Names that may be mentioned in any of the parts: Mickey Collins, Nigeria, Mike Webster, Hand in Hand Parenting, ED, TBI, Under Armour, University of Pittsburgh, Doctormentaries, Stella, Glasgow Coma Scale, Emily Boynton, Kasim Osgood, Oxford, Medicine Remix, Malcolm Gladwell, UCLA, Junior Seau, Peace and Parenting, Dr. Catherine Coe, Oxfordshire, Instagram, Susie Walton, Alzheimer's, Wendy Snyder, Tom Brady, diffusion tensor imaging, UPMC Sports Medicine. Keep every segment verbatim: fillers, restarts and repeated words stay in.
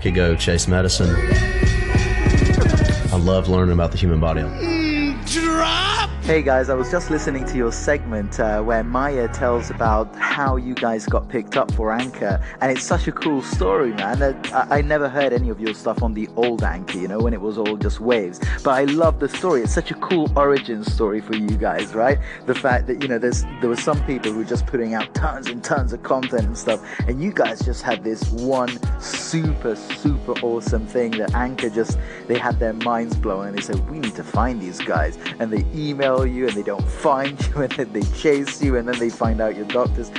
I could go chase medicine. I love learning about the human body. Drop. Hey guys, I was just listening to your segment uh, where Maya tells about how you guys got picked up for Anchor, and it's such a cool story, man. I, I never heard any of your stuff on the old Anchor, you know, when it was all just waves, but I love the story. It's such a cool origin story for you guys, right? The fact that, you know, there's there were some people who were just putting out tons and tons of content and stuff, and you guys just had this one super super awesome thing that Anchor just, they had their minds blown, and they said, we need to find these guys. And they email you, and they don't find you, and then they chase you, and then they find out your doctors.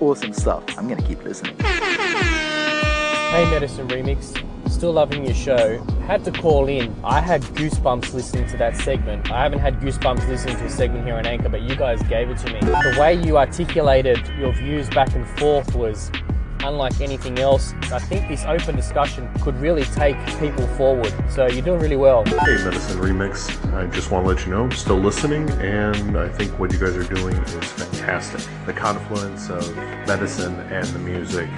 Awesome stuff. I'm going to keep listening. Hey, Medicine Remix. Still loving your show. Had to call in. I had goosebumps listening to that segment. I haven't had goosebumps listening to a segment here on Anchor, but you guys gave it to me. The way you articulated your views back and forth was unlike anything else. I think this open discussion could really take people forward. So you're doing really well. Hey, Medicine Remix. I just want to let you know I'm still listening, and I think what you guys are doing is fantastic. The confluence of medicine and the music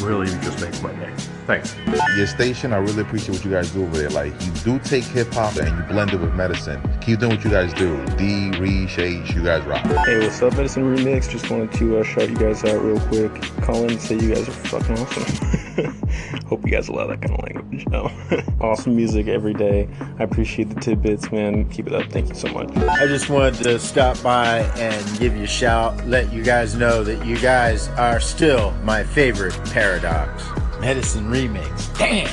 really just makes my day. Thanks. Your station, I really appreciate what you guys do over there. Like, you do take hip-hop and you blend it with medicine. Keep doing what you guys do. D, Re, Shades, you guys rock. Hey, what's up, Medicine Remix? Just wanted to uh, shout you guys out real quick. Call in and say you guys are fucking awesome. Hope you guys allow that kind of language. No. Awesome music every day. I appreciate the tidbits, man. Keep it up. Thank you so much. I just wanted to stop by and give you a shout. Let you guys know that you guys are still my favorite paradox. Medicine Remix. Damn.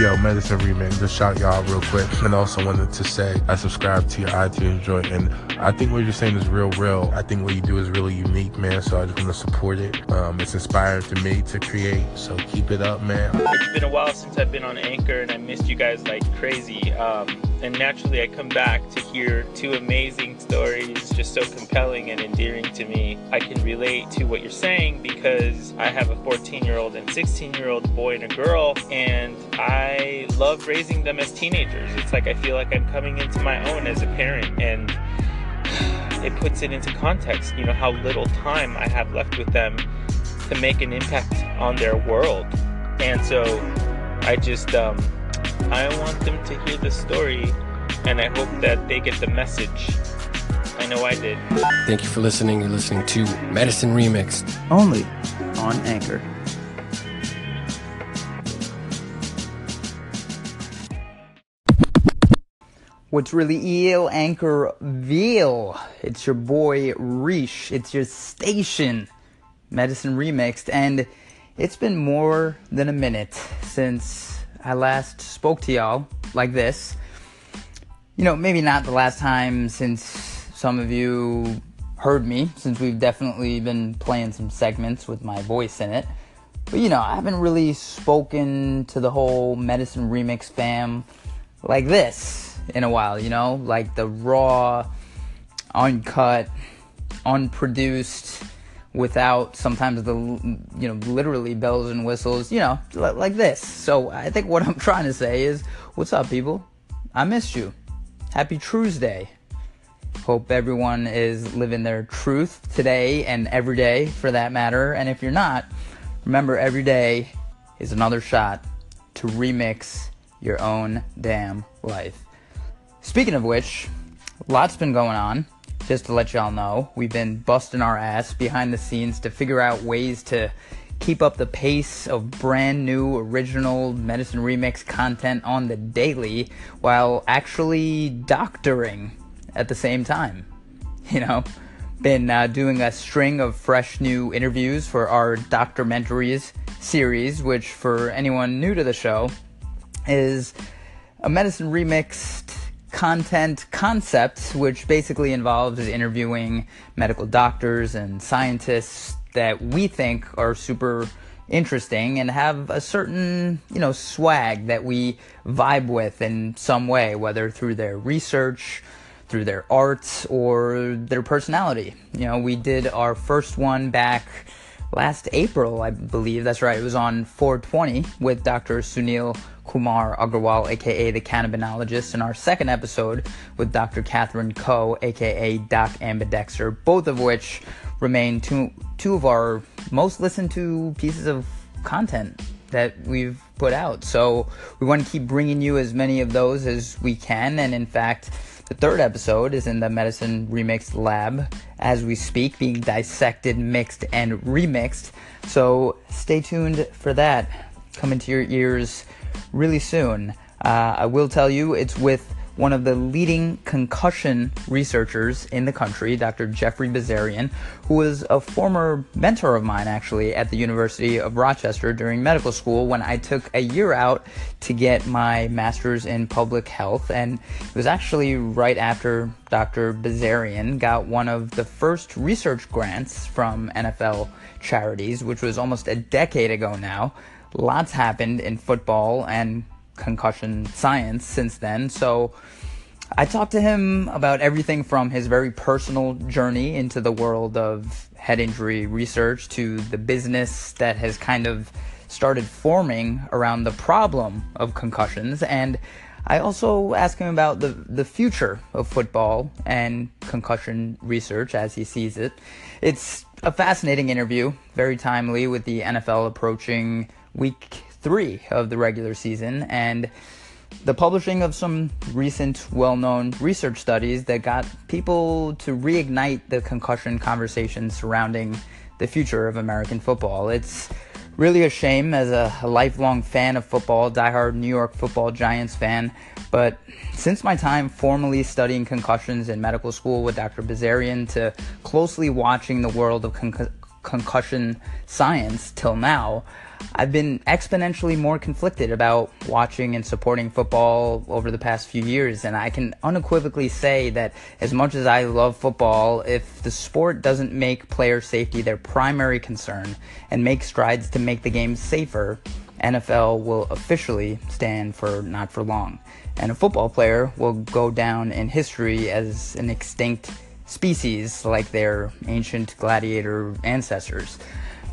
Yo, Medicine Remix. Just shout y'all out real quick. And also wanted to say I subscribe to your iTunes joint, and I think what you're saying is real, real. I think what you do is really unique, man. So I just want to support it. Um, it's inspiring to me to create. So keep it up, man. It's been a while since I've been on Anchor, and I missed you guys like crazy. Um, and naturally, I come back to hear two amazing stories, just so compelling and endearing to me. I can relate to what you're saying because I have a fourteen-year-old and sixteen-year-old boy and a girl, and I love raising them as teenagers. It's like I feel like I'm coming into my own as a parent, and it puts it into context, you know, how little time I have left with them to make an impact on their world. And so I just, um, I want them to hear the story, and I hope that they get the message. I know I did. Thank you for listening. You're listening to Medicine Remixed. Only on Anchor. What's really ill, Anchorville? It's your boy, Reish. It's your station, Medicine Remixed. And it's been more than a minute since I last spoke to y'all like this. You know, maybe not the last time since some of you heard me, since we've definitely been playing some segments with my voice in it. But, you know, I haven't really spoken to the whole Medicine Remix fam like this in a while, you know, like the raw, uncut, unproduced, without sometimes the, you know, literally bells and whistles, you know, like this. So I think what I'm trying to say is, what's up, people? I missed you. Happy Tuesday. Hope everyone is living their truth today and every day for that matter. And if you're not, remember, every day is another shot to remix your own damn life. Speaking of which, lots been going on, just to let y'all know. We've been busting our ass behind the scenes to figure out ways to keep up the pace of brand new original Medicine Remix content on the daily while actually doctoring at the same time. You know, been uh, doing a string of fresh new interviews for our Doctormentaries series, which for anyone new to the show is a Medicine Remixed content concept, which basically involves interviewing medical doctors and scientists that we think are super interesting and have a certain, you know, swag that we vibe with in some way, whether through their research, through their arts, or their personality. You know, we did our first one back last April, I believe. That's right. It was on four twenty with Doctor Sunil Kumar Agarwal, aka the cannabinologist, and our second episode with Doctor Catherine Coe, aka Doc Ambidexter, both of which remain two two of our most listened to pieces of content that we've put out. So we want to keep bringing you as many of those as we can. And in fact, the third episode is in the Medicine Remix lab as we speak, being dissected, mixed, and remixed. So stay tuned for that coming to your ears really soon. Uh, I will tell you, it's with one of the leading concussion researchers in the country, Doctor Jeffrey Bazarian, who was a former mentor of mine, actually, at the University of Rochester during medical school when I took a year out to get my master's in public health. And it was actually right after Doctor Bazarian got one of the first research grants from N F L charities, which was almost a decade ago now. Lots happened in football and concussion science since then. So I talked to him about everything from his very personal journey into the world of head injury research to the business that has kind of started forming around the problem of concussions. And I also asked him about the, the future of football and concussion research as he sees it. It's a fascinating interview, very timely with the N F L approaching week three of the regular season and the publishing of some recent well-known research studies that got people to reignite the concussion conversation surrounding the future of American football. It's really a shame as a, a lifelong fan of football, diehard New York football Giants fan, but since my time formally studying concussions in medical school with Doctor Bazarian to closely watching the world of con- concussion science till now, I've been exponentially more conflicted about watching and supporting football over the past few years, and I can unequivocally say that as much as I love football, if the sport doesn't make player safety their primary concern and make strides to make the game safer, N F L will officially stand for not for long, and a football player will go down in history as an extinct species like their ancient gladiator ancestors.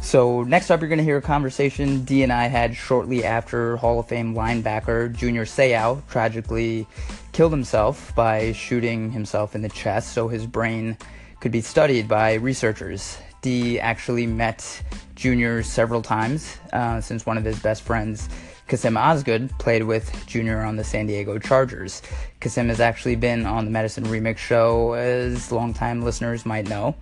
So next up, you're going to hear a conversation Dee and I had shortly after Hall of Fame linebacker Junior Seau tragically killed himself by shooting himself in the chest so his brain could be studied by researchers. Dee actually met Junior several times uh, since one of his best friends, Kasim Osgood, played with Junior on the San Diego Chargers. Kasim has actually been on the Medicine Remix show, as longtime listeners might know.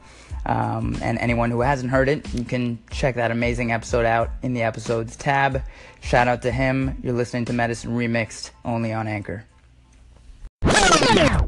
Um, and anyone who hasn't heard it, you can check that amazing episode out in the episodes tab. Shout out to him. You're listening to Medicine Remixed, only on Anchor. A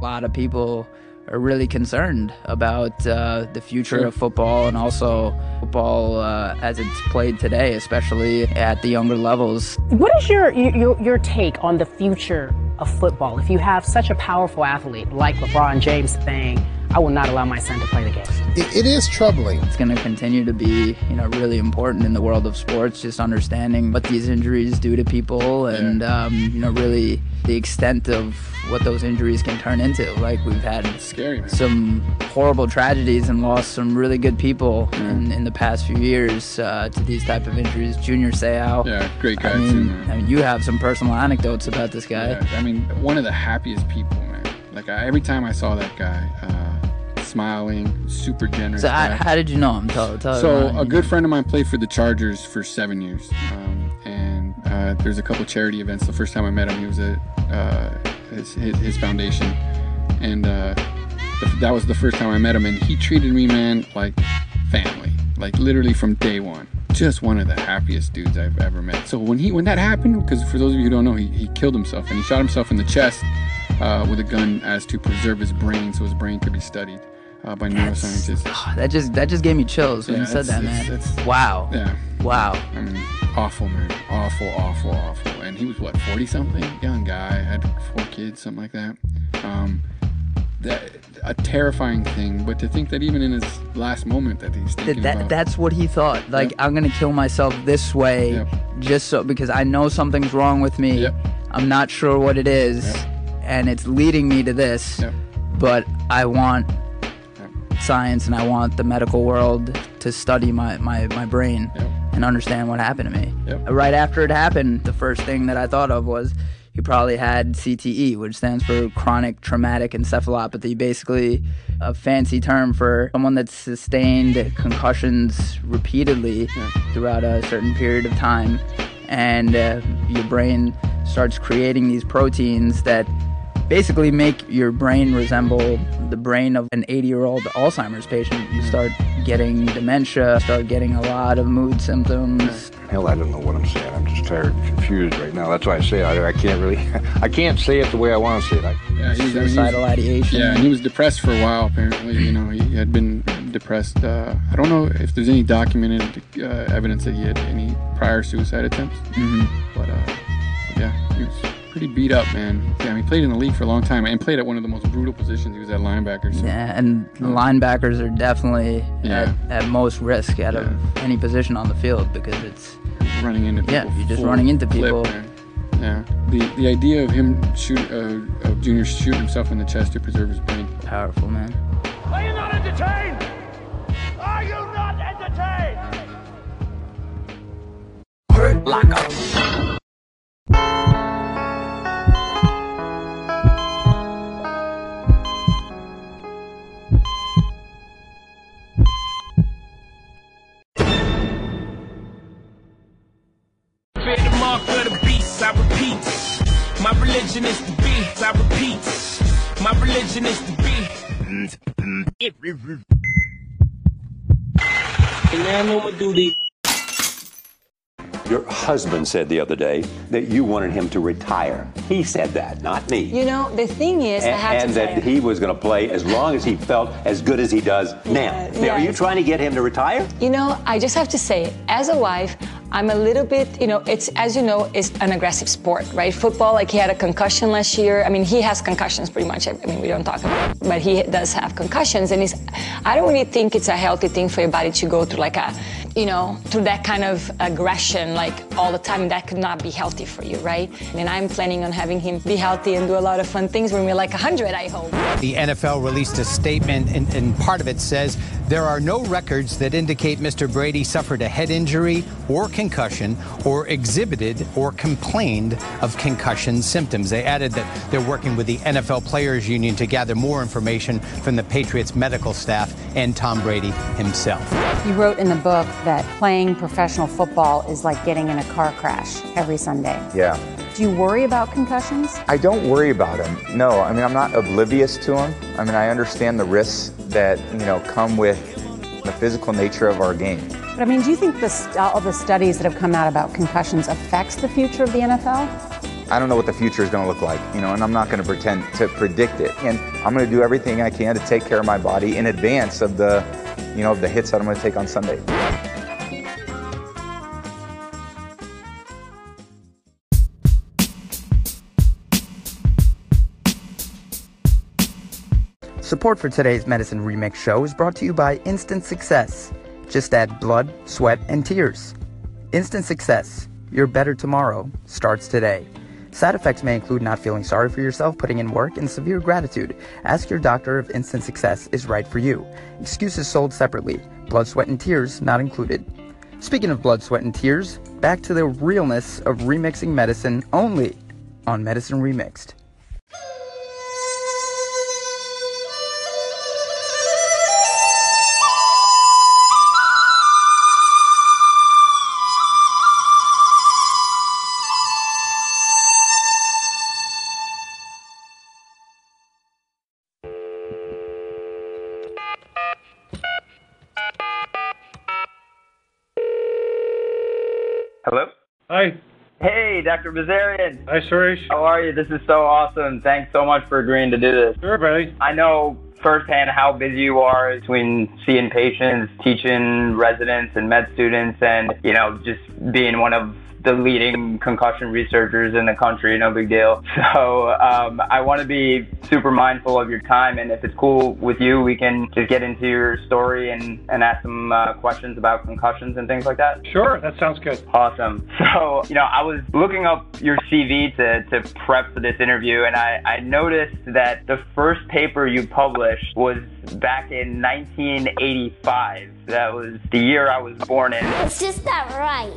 lot of people are really concerned about uh, the future of football and also football uh, as it's played today, especially at the younger levels. What is your your, your take on the future of football? If you have such a powerful athlete like LeBron James saying, I will not allow my son to play the game. It, it is troubling. It's going to continue to be, you know, really important in the world of sports, just understanding what these injuries do to people and, yeah. um, you know, really the extent of what those injuries can turn into. Like, we've had scary, some horrible tragedies and lost some really good people yeah. in, in the past few years uh, to these type of injuries. Junior Seau. Yeah, great guy. I mean, I mean, you have some personal anecdotes about this guy. Yeah, I mean, one of the happiest people, man. Like, I, every time I saw that guy, uh, smiling, super generous. So I, how did you know him? Tell, tell so a good know. friend of mine played for the Chargers for seven years, um, and uh, there's a couple charity events. The first time I met him, he was at uh, his, his, his foundation, and uh, the, that was the first time I met him. And he treated me, man, like family, like literally from day one. Just one of the happiest dudes I've ever met. So when he when that happened, because for those of you who don't know, he, he killed himself and he shot himself in the chest uh, with a gun as to preserve his brain, so his brain could be studied. Uh, by neuroscientists. Oh, that just that just gave me chills when yeah, you said that, man. It's, it's, wow. Yeah. Wow. I mean, awful, man. Awful, awful, awful. And he was what, forty something, young guy, had four kids, something like that. Um, that a terrifying thing. But to think that even in his last moment, that he's thinking that, that about, that's what he thought. Like, yep. I'm gonna kill myself this way, yep. just so because I know something's wrong with me. Yep. I'm not sure what it is, yep. and it's leading me to this. Yep. But I want science and I want the medical world to study my my, my brain yep. and understand what happened to me. Yep. Right after it happened, the first thing that I thought of was, he probably had C T E, which stands for chronic traumatic encephalopathy, basically a fancy term for someone that's sustained concussions repeatedly yeah. throughout a certain period of time. And uh, your brain starts creating these proteins that basically make your brain resemble the brain of an eighty-year-old Alzheimer's patient. You start getting dementia, start getting a lot of mood symptoms. Hell, I don't know what I'm saying. I'm just tired, confused right now. That's why I say I, I can't really, I can't say it the way I want to say it. I, yeah, he, suicidal he was, ideation. Yeah, and he was depressed for a while, apparently. You know, he had been depressed. Uh, I don't know if there's any documented uh, evidence that he had any prior suicide attempts. Mm-hmm. But, uh, yeah, he was... pretty beat up, man. Yeah, he played in the league for a long time and played at one of the most brutal positions. He was at linebacker. So. Yeah, and oh. linebackers are definitely yeah. at, at most risk out yeah. of any position on the field because it's... running into people. Yeah, you're just running into people. Clip, yeah. The the idea of him shoot uh, of Junior shooting himself in the chest to preserve his brain. Powerful, man. Are you not entertained? Are you not entertained? Hurt like a... My religion is the beat, I repeat. My religion is the beat. And now I know my duty. Your husband said the other day that you wanted him to retire. He said that, not me. You know, the thing is, and, I have and to that play. He was going to play as long as he felt as good as he does now. Yeah, now yeah, are you trying to get him to retire? You know, I just have to say, as a wife, I'm a little bit, you know, it's, as you know, it's an aggressive sport, right? Football, like he had a concussion last year. I mean, he has concussions pretty much. I mean, we don't talk about it, but he does have concussions. And he's, I don't really think it's a healthy thing for your body to go through like a, you know, through that kind of aggression, like all the time. That could not be healthy for you, right? And I'm planning on having him be healthy and do a lot of fun things when we're like one hundred, I hope. The N F L released a statement, and, and part of it says, there are no records that indicate Mister Brady suffered a head injury or concussion. concussion or exhibited or complained of concussion symptoms. They added that they're working with the N F L Players Union to gather more information from the Patriots medical staff and Tom Brady himself. You wrote in the book that playing professional football is like getting in a car crash every Sunday. Yeah. Do you worry about concussions? I don't worry about them. No, I mean, I'm not oblivious to them. I mean, I understand the risks that, you know, come with the physical nature of our game. But I mean, do you think this, all the studies that have come out about concussions affects the future of the N F L? I don't know what the future is going to look like, you know, and I'm not going to pretend to predict it. And I'm going to do everything I can to take care of my body in advance of the, you know, of the hits that I'm going to take on Sunday. Support for today's Medicine Remix show is brought to you by Instant Success. Just add blood, sweat, and tears. Instant Success. Your better tomorrow starts today. Side effects may include not feeling sorry for yourself, putting in work, and severe gratitude. Ask your doctor if Instant Success is right for you. Excuses sold separately. Blood, sweat, and tears not included. Speaking of blood, sweat, and tears, back to the realness of remixing medicine only on Medicine Remixed. Hello? Hi. Hey, Doctor Bazarian. Hi, Suresh. How are you? This is so awesome. Thanks so much for agreeing to do this. Sure, buddy. I know firsthand how busy you are between seeing patients, teaching residents and med students, and, you know, just being one of the leading concussion researchers in the country, no big deal. So um, I want to be super mindful of your time, and if it's cool with you, we can just get into your story and, and ask some uh, questions about concussions and things like that. Sure, that sounds good. Awesome. So, you know, I was looking up your C V to, to prep for this interview, and I, I noticed that the first paper you published was back in nineteen eighty-five. That was the year I was born in. It's just not right.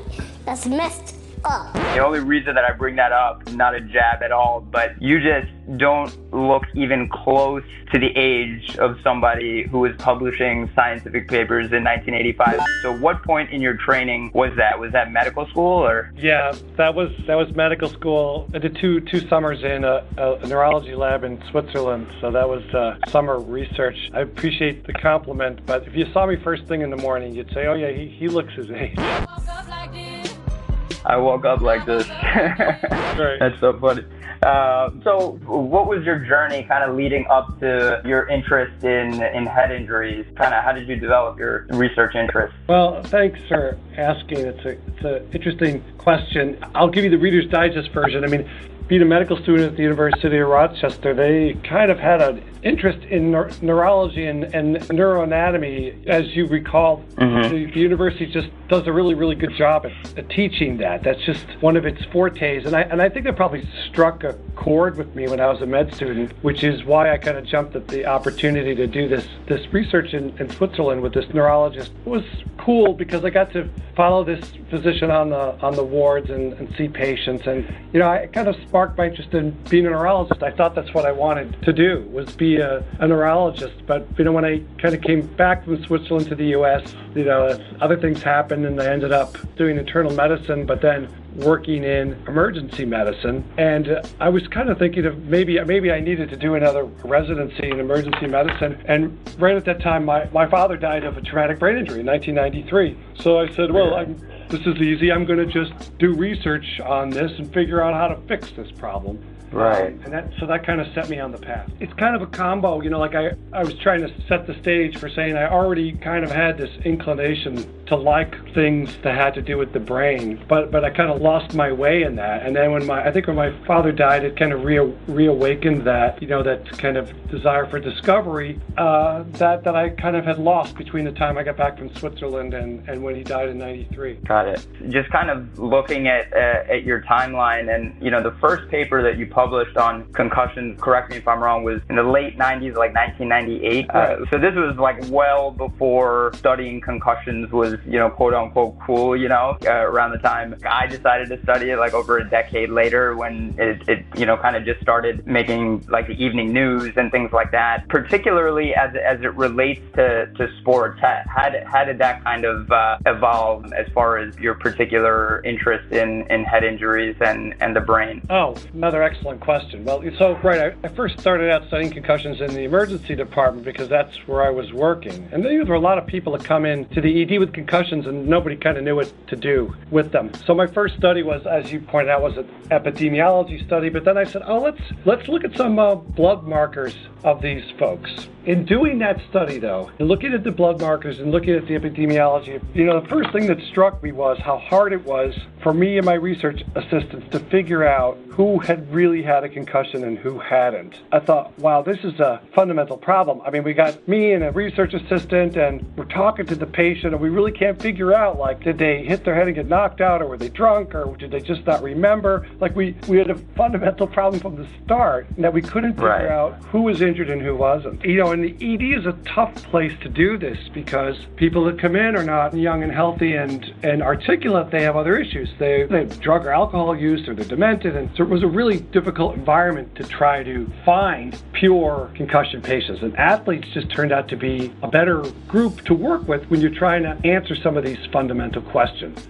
That's messed up. The only reason that I bring that up, not a jab at all, but you just don't look even close to the age of somebody who was publishing scientific papers in nineteen eighty-five. So what point in your training was that? Was that medical school or? Yeah, that was that was medical school. I did two two summers in a, a neurology lab in Switzerland. So that was uh, summer research. I appreciate the compliment, but if you saw me first thing in the morning, you'd say, oh yeah, he, he looks his age. I woke up like this. Right. That's so funny. Uh, so what was your journey kind of leading up to your interest in, in head injuries? Kind of how did you develop your research interest? Well, thanks for asking. It's a it's an interesting question. I'll give you the Reader's Digest version. I mean, being a medical student at the University of Rochester, they kind of had an interest in neur- neurology and, and neuroanatomy. As you recall, mm-hmm. the, the university just does a really, really good job at, at teaching that. That's just one of its fortes. And I and I think that probably struck a chord with me when I was a med student, which is why I kind of jumped at the opportunity to do this, this research in, in Switzerland with this neurologist. It was cool because I got to follow this physician on the on the wards and, and see patients. And, you know, I kind of sparked Marked my interest in being a neurologist. I thought that's what I wanted to do, was be a, a neurologist. But, you know, when I kind of came back from Switzerland to the U S, you know, other things happened and I ended up doing internal medicine, but then working in emergency medicine. And uh, I was kind of thinking of maybe maybe I needed to do another residency in emergency medicine. And right at that time, my, my father died of a traumatic brain injury in nineteen ninety-three. So I said, well, I'm this is easy. I'm going to just do research on this and figure out how to fix this problem. Right. Um, and that, so that kind of set me on the path. It's kind of a combo, you know, like I, I was trying to set the stage for saying I already kind of had this inclination to like things that had to do with the brain, but but I kind of lost my way in that. And then when my, I think when my father died, it kind of rea- reawakened that, you know, that kind of desire for discovery uh, that, that I kind of had lost between the time I got back from Switzerland and, and when he died in ninety-three. Got it. Just kind of looking at, uh, at your timeline and, you know, the first paper that you published published on concussion, correct me if I'm wrong, was in the late nineties, like nineteen ninety-eight. Uh, so this was like well before studying concussions was, you know, quote unquote cool, you know, uh, around the time I decided to study it, like over a decade later when it, it you know, kind of just started making like the evening news and things like that, particularly as, as it relates to, to sports. How did, how did that kind of uh, evolve as far as your particular interest in, in head injuries and, and the brain? Oh, another excellent question. Well, so, right, I, I first started out studying concussions in the emergency department because that's where I was working. And there were a lot of people that come in to the E D with concussions and nobody kind of knew what to do with them. So my first study was, as you pointed out, was an epidemiology study. But then I said, oh, let's, let's look at some uh, blood markers of these folks. In doing that study, though, and looking at the blood markers and looking at the epidemiology, you know, the first thing that struck me was how hard it was for me and my research assistants to figure out who had really had a concussion and who hadn't. I thought, wow, this is a fundamental problem. I mean, we got me and a research assistant, and we're talking to the patient, and we really can't figure out, like, did they hit their head and get knocked out, or were they drunk, or did they just not remember? Like, we, we had a fundamental problem from the start that we couldn't figure right. out who was injured and who wasn't. You know, and the E D is a tough place to do this because people that come in are not young and healthy and, and articulate. They have other issues. They, they have drug or alcohol use, or they're demented. And so it was a really difficult environment to try to find pure concussion patients. And athletes just turned out to be a better group to work with when you're trying to answer some of these fundamental questions.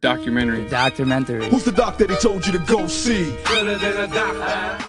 Doctormentaries. Doctormentaries. Who's the doc that he told you to go see? Better than a doctor.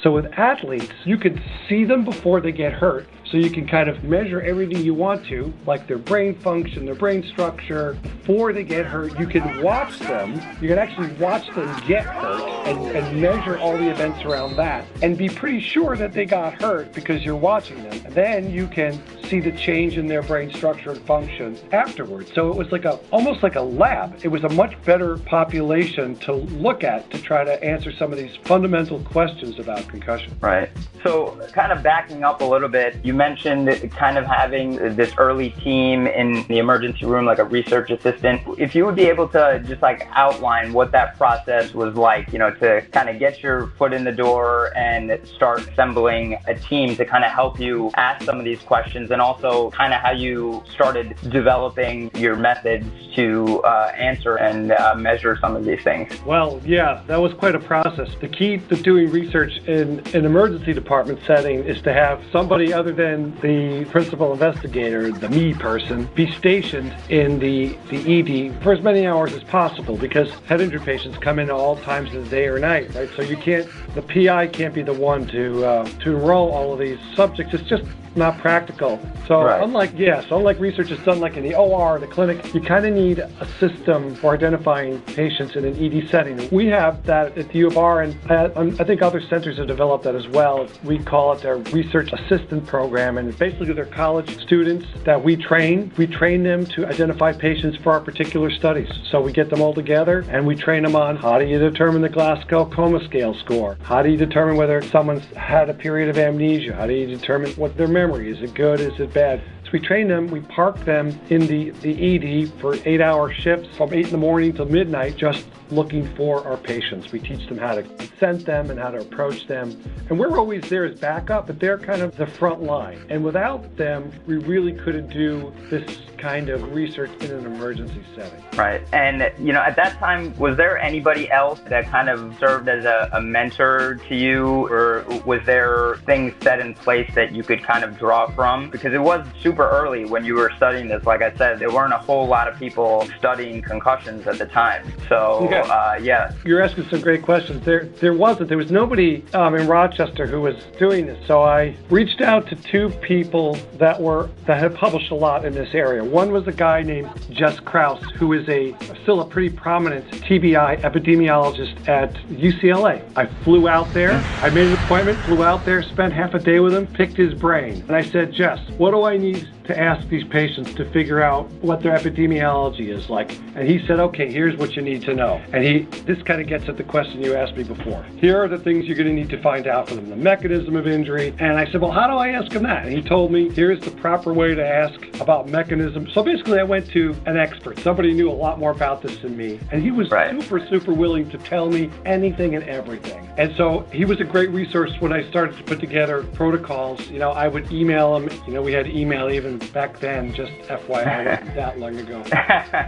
So with athletes, you can see them before they get hurt. So you can kind of measure everything you want to, like their brain function, their brain structure, before they get hurt. You can watch them. You can actually watch them get hurt and, and measure all the events around that and be pretty sure that they got hurt because you're watching them. And then you can see the change in their brain structure and function afterwards. So it was like a almost like a lab. It was a much better population to look at to try to answer some of these fundamental questions about concussion. Right. So kind of backing up a little bit, you mentioned kind of having this early team in the emergency room, like a research assistant. If you would be able to just like outline what that process was like, you know, to kind of get your foot in the door and start assembling a team to kind of help you ask some of these questions, and also kind of how you started developing your methods to uh, answer and uh, measure some of these things. Well, yeah, that was quite a process. The key to doing research in an emergency department setting is to have somebody other than the principal investigator, the me person, be stationed in the, the E D for as many hours as possible, because head injury patients come in all times of the day or night, right? So you can't, the P I can't be the one to uh, to enroll all of these subjects. It's just not practical. So right. unlike, yes, unlike research is done like in the O R, the clinic, you kind of need a system for identifying patients in an E D setting. We have that at the U of R, and I think other centers have developed that as well. We call it their research assistant program, and basically they're college students that we train. We train them to identify patients for our particular studies. So we get them all together and we train them on how do you determine the Glasgow Coma Scale score? How do you determine whether someone's had a period of amnesia? How do you determine what their memory? Is it good? Is it bad? So we train them, we park them in the, the E D for eight hour shifts from eight in the morning till midnight, just looking for our patients. We teach them how to consent them and how to approach them. And we're always there as backup, but they're kind of the front line. And without them, we really couldn't do this kind of research in an emergency setting. Right. And, you know, at that time, was there anybody else that kind of served as a, a mentor to you, or was there things set in place that you could kind of draw from? Because it was super early when you were studying this. Like I said, there weren't a whole lot of people studying concussions at the time. So, yeah. Uh, yeah. You're asking some great questions. There, there wasn't. There was nobody um, in Rochester who was doing this. So I reached out to two people that were that had published a lot in this area. One was a guy named Jess Krauss, who is a still a pretty prominent T B I epidemiologist at U C L A. I flew out there. I made an appointment, flew out there, spent half a day with him, picked his brain. And I said, Jess, what do I need to ask these patients to figure out what their epidemiology is like? And he said, okay, here's what you need to know. And he, this kind of gets at the question you asked me before. Here are the things you're going to need to find out for them, the mechanism of injury. And I said, well, how do I ask them that? And he told me, here's the proper way to ask about mechanism. So basically, I went to an expert, somebody who knew a lot more about this than me, and he was right. super, super willing to tell me anything and everything. And so he was a great resource when I started to put together protocols. You know, I would email him. You know, we had email even back then, just F Y I, that long ago.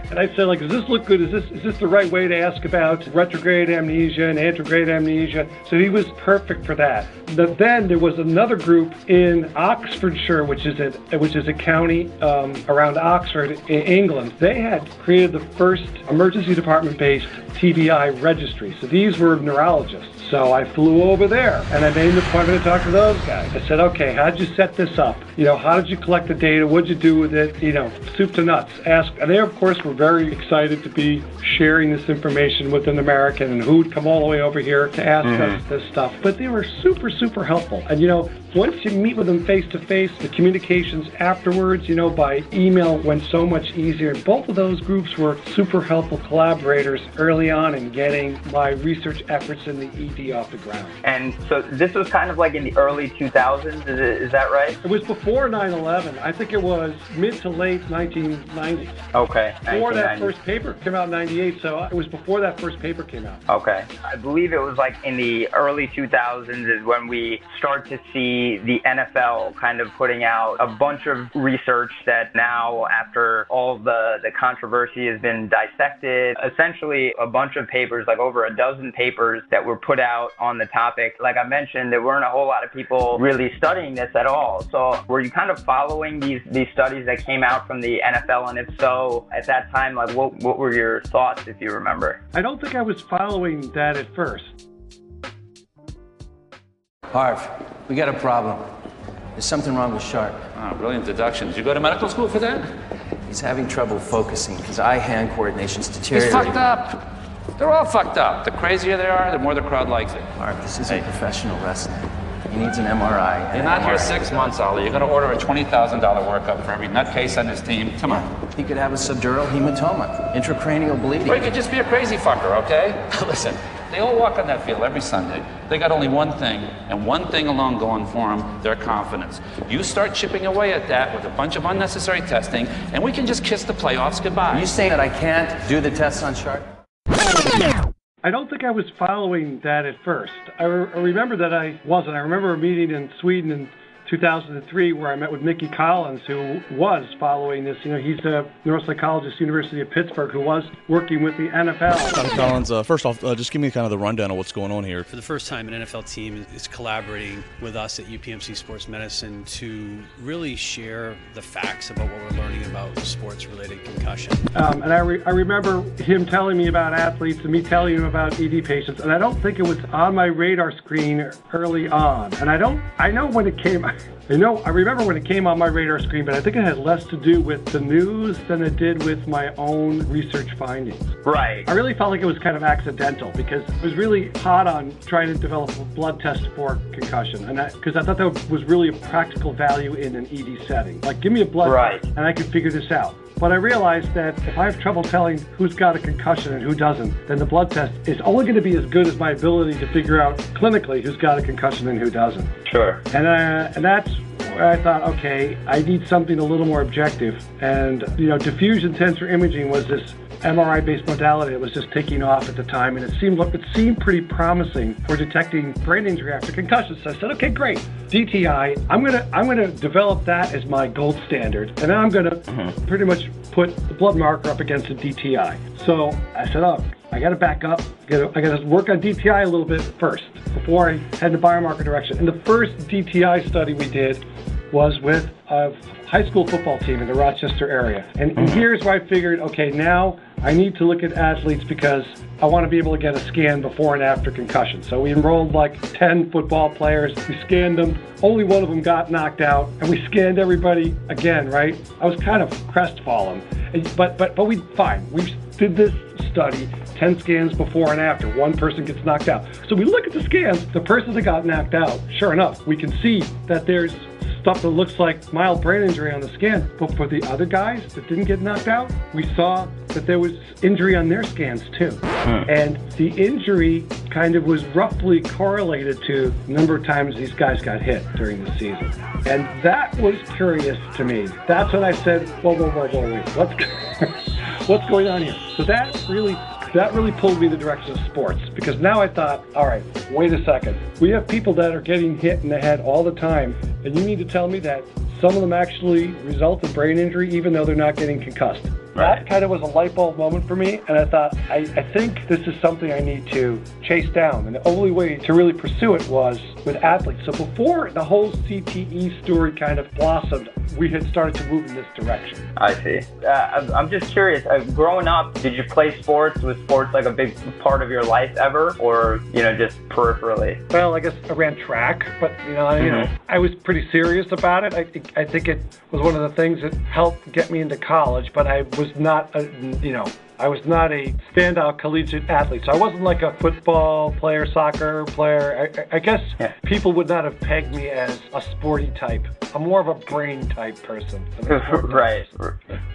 And I said, like, does this look good? Is this is this the right way to ask about retrograde amnesia and anterograde amnesia? So he was perfect for that. But then there was another group in Oxfordshire, which is a which is a county um, around Oxford in England. They had created the first emergency department-based T B I registry. So these were neurologists. So I flew over there and I made an appointment to talk to those guys. I said, okay, how'd you set this up? You know, how did you collect the data? What'd you do with it? You know, soup to nuts. Ask. And they, of course, were very excited to be sharing this information with an American and who'd come all the way over here to ask mm-hmm. us this stuff. But they were super, super helpful. And, you know, once you meet with them face-to-face, the communications afterwards, you know, by email went so much easier. And both of those groups were super helpful collaborators early on in getting my research efforts in the E D off the ground. And so this was kind of like in the early two thousands, is, it, is that right? It was before nine eleven. I think it was mid to late nineteen nineties. Okay. Before that first paper came out in ninety-eight, so it was before that first paper came out. Okay. I believe it was like in the early two thousands is when we start to see the N F L kind of putting out a bunch of research that now, after all the, the controversy has been dissected, essentially a bunch of papers, like over a dozen papers that were put out on the topic. Like I mentioned, there weren't a whole lot of people really studying this at all. So were you kind of following these, these studies that came out from the N F L? And if so, at that time, like what, what were your thoughts, if you remember? I don't think I was following that at first. Harv, we got a problem. There's something wrong with Sharp. Oh, brilliant deduction. Did you go to medical school for that? He's having trouble focusing. His eye-hand coordination's deteriorating. He's fucked up. They're all fucked up. The crazier they are, the more the crowd likes it. Harv, this isn't hey. professional wrestling. You needs an M R I. You're not here six months, Ollie. You're going to order a twenty thousand dollars workup for every nutcase on his team. Come on. He could have a subdural hematoma, intracranial bleeding. Or he could just be a crazy fucker, okay? Listen, they all walk on that field every Sunday. They got only one thing, and one thing alone going for them, their confidence. You start chipping away at that with a bunch of unnecessary testing, and we can just kiss the playoffs goodbye. You saying that I can't do the tests on shark? I don't think I was following that at first. I, re- I remember that I wasn't. I remember a meeting in Sweden in two thousand three where I met with Mickey Collins, who was following this. You know, he's a neuropsychologist, University of Pittsburgh, who was working with the N F L. Tom Collins, uh, first off, uh, just give me kind of the rundown of what's going on here. For the first time, an N F L team is collaborating with us at U P M C Sports Medicine to really share the facts about what we're learning about sports-related concussion. Um, and I, re- I remember him telling me about athletes and me telling him about E D patients, and I don't think it was on my radar screen early on. And I don't, I know when it came... I know, I remember when it came on my radar screen, but I think it had less to do with the news than it did with my own research findings. Right. I really felt like it was kind of accidental because I was really hot on trying to develop a blood test for concussion, and because I, I thought that was really a practical value in an E D setting. Like, give me a blood right. test, and I can figure this out. But I realized that if I have trouble telling who's got a concussion and who doesn't, then the blood test is only going to be as good as my ability to figure out clinically who's got a concussion and who doesn't. Sure. And uh, and that's where I thought, okay, I need something a little more objective. And, you know, diffusion tensor imaging was this M R I-based modality that was just taking off at the time, and it seemed it seemed pretty promising for detecting brain injury after concussions. So I said, okay, great, D T I. I'm gonna I'm gonna develop that as my gold standard, and then I'm gonna mm-hmm. pretty much put the blood marker up against a D T I. So I said, oh, I gotta back up. I gotta, I gotta work on D T I a little bit first before I head in the biomarker direction. And the first D T I study we did was with a high school football team in the Rochester area. And, and here's where I figured, okay, now I need to look at athletes because I want to be able to get a scan before and after concussion. So we enrolled like ten football players. We scanned them. Only one of them got knocked out, and we scanned everybody again, right? I was kind of crestfallen, but but but we fine. We did this study. ten scans before and after. One person gets knocked out. So we look at the scans. The person that got knocked out, sure enough, we can see that there's stuff that looks like mild brain injury on the scan. But for the other guys that didn't get knocked out, we saw that there was injury on their scans too. Huh. And the injury kind of was roughly correlated to the number of times these guys got hit during the season. And that was curious to me. That's when I said, whoa, whoa, whoa, whoa, wait, what's, what's going on here? So that really... That really pulled me in the direction of sports, because now I thought, all right, wait a second. We have people that are getting hit in the head all the time, and you need to tell me that some of them actually result in brain injury even though they're not getting concussed. Right. That kind of was a light bulb moment for me, and I thought, I, I think this is something I need to chase down, and the only way to really pursue it was with athletes. So before the whole C T E story kind of blossomed, we had started to move in this direction. I see. Uh, I'm just curious, uh, growing up, did you play sports? Was sports like a big part of your life ever, or, you know, just peripherally? Well, I guess I ran track, but, you know, mm-hmm. you know I was pretty serious about it. I, th- I think it was one of the things that helped get me into college, but I was not, a, you know, I was not a standout collegiate athlete. So I wasn't like a football player, soccer player. I, I guess yeah. people would not have pegged me as a sporty type. I'm more of a brain type person. Right.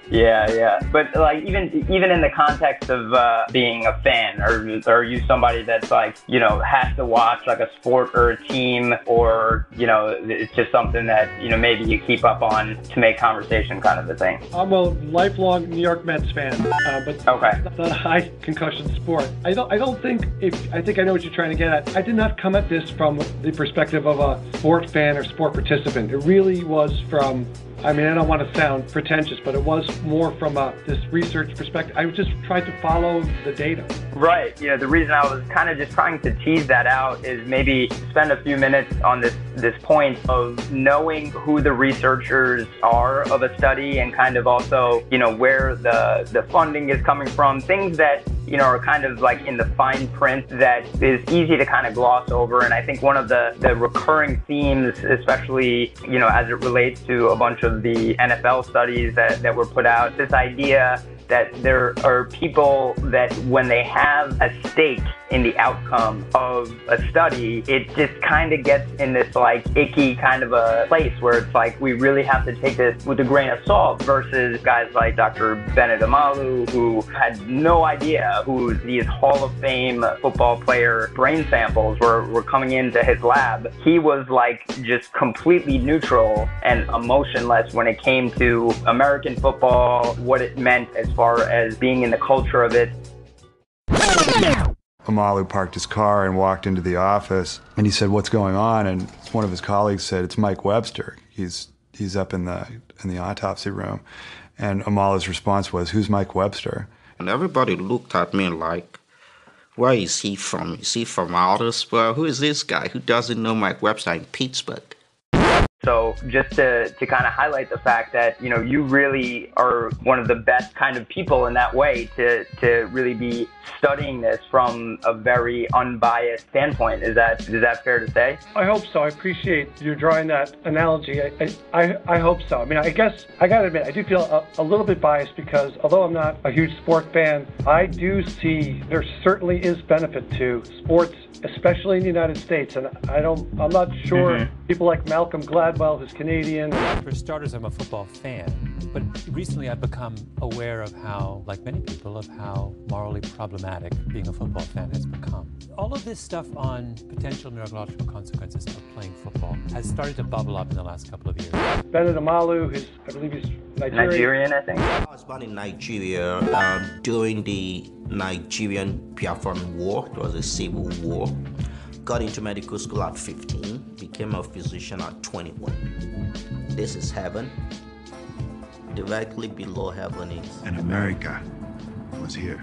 Yeah, yeah. But like even even in the context of uh, being a fan, or, or are you somebody that's like, you know, has to watch like a sport or a team, or, you know, it's just something that, you know, maybe you keep up on to make conversation kind of a thing? I'm a lifelong New York Mets fan, uh, but okay. It's not a high concussion sport. I don't I don't think, if I think I know what you're trying to get at. I did not come at this from the perspective of a sport fan or sport participant. It really was from, I mean, I don't want to sound pretentious, but it was more from a, this research perspective. I just tried to follow the data. Right. You know, the reason I was kind of just trying to tease that out is maybe spend a few minutes on this, this point of knowing who the researchers are of a study, and kind of also, you know, where the, the funding is coming from, things that, you know, are kind of like in the fine print that is easy to kind of gloss over. And I think one of the, the recurring themes, especially, you know, as it relates to a bunch of the N F L studies that, that were put out, this idea that there are people that when they have a stake in the outcome of a study, it just kind of gets in this like icky kind of a place where it's like we really have to take this with a grain of salt versus guys like Doctor Bennet Omalu, who had no idea who these Hall of Fame football player brain samples were, were coming into his lab. He was like just completely neutral and emotionless when it came to American football, what it meant as far as being in the culture of it. Omalu parked his car and walked into the office, and he said, "What's going on?" And one of his colleagues said, "It's Mike Webster. He's he's up in the in the autopsy room." And Omalu's response was, "Who's Mike Webster?" And everybody looked at me like, "Where is he from? Is he from outer space? Who is this guy who doesn't know Mike Webster in Pittsburgh?" So just to, to kind of highlight the fact that, you know, you really are one of the best kind of people in that way to, to really be studying this from a very unbiased standpoint. Is that is that fair to say? I hope so. I appreciate you drawing that analogy. I I, I hope so. I mean, I guess I got to admit, I do feel a, a little bit biased because although I'm not a huge sport fan, I do see there certainly is benefit to sports, especially in the United States. And I don't, I'm not sure mm-hmm. people like Malcolm Gladwell, who's Canadian. For starters, I'm a football fan, but recently I've become aware of how, like many people, of how morally problematic being a football fan has become. All of this stuff on potential neurological consequences of playing football has started to bubble up in the last couple of years. Bennet Omalu, who's, I believe he's Nigerian. Nigerian, I think. I was born in Nigeria uh, during the Nigerian Biafran War. It was a civil war. Got into medical school at fifteen, became a physician at twenty-one. This is heaven. Directly below heaven is... And America was here.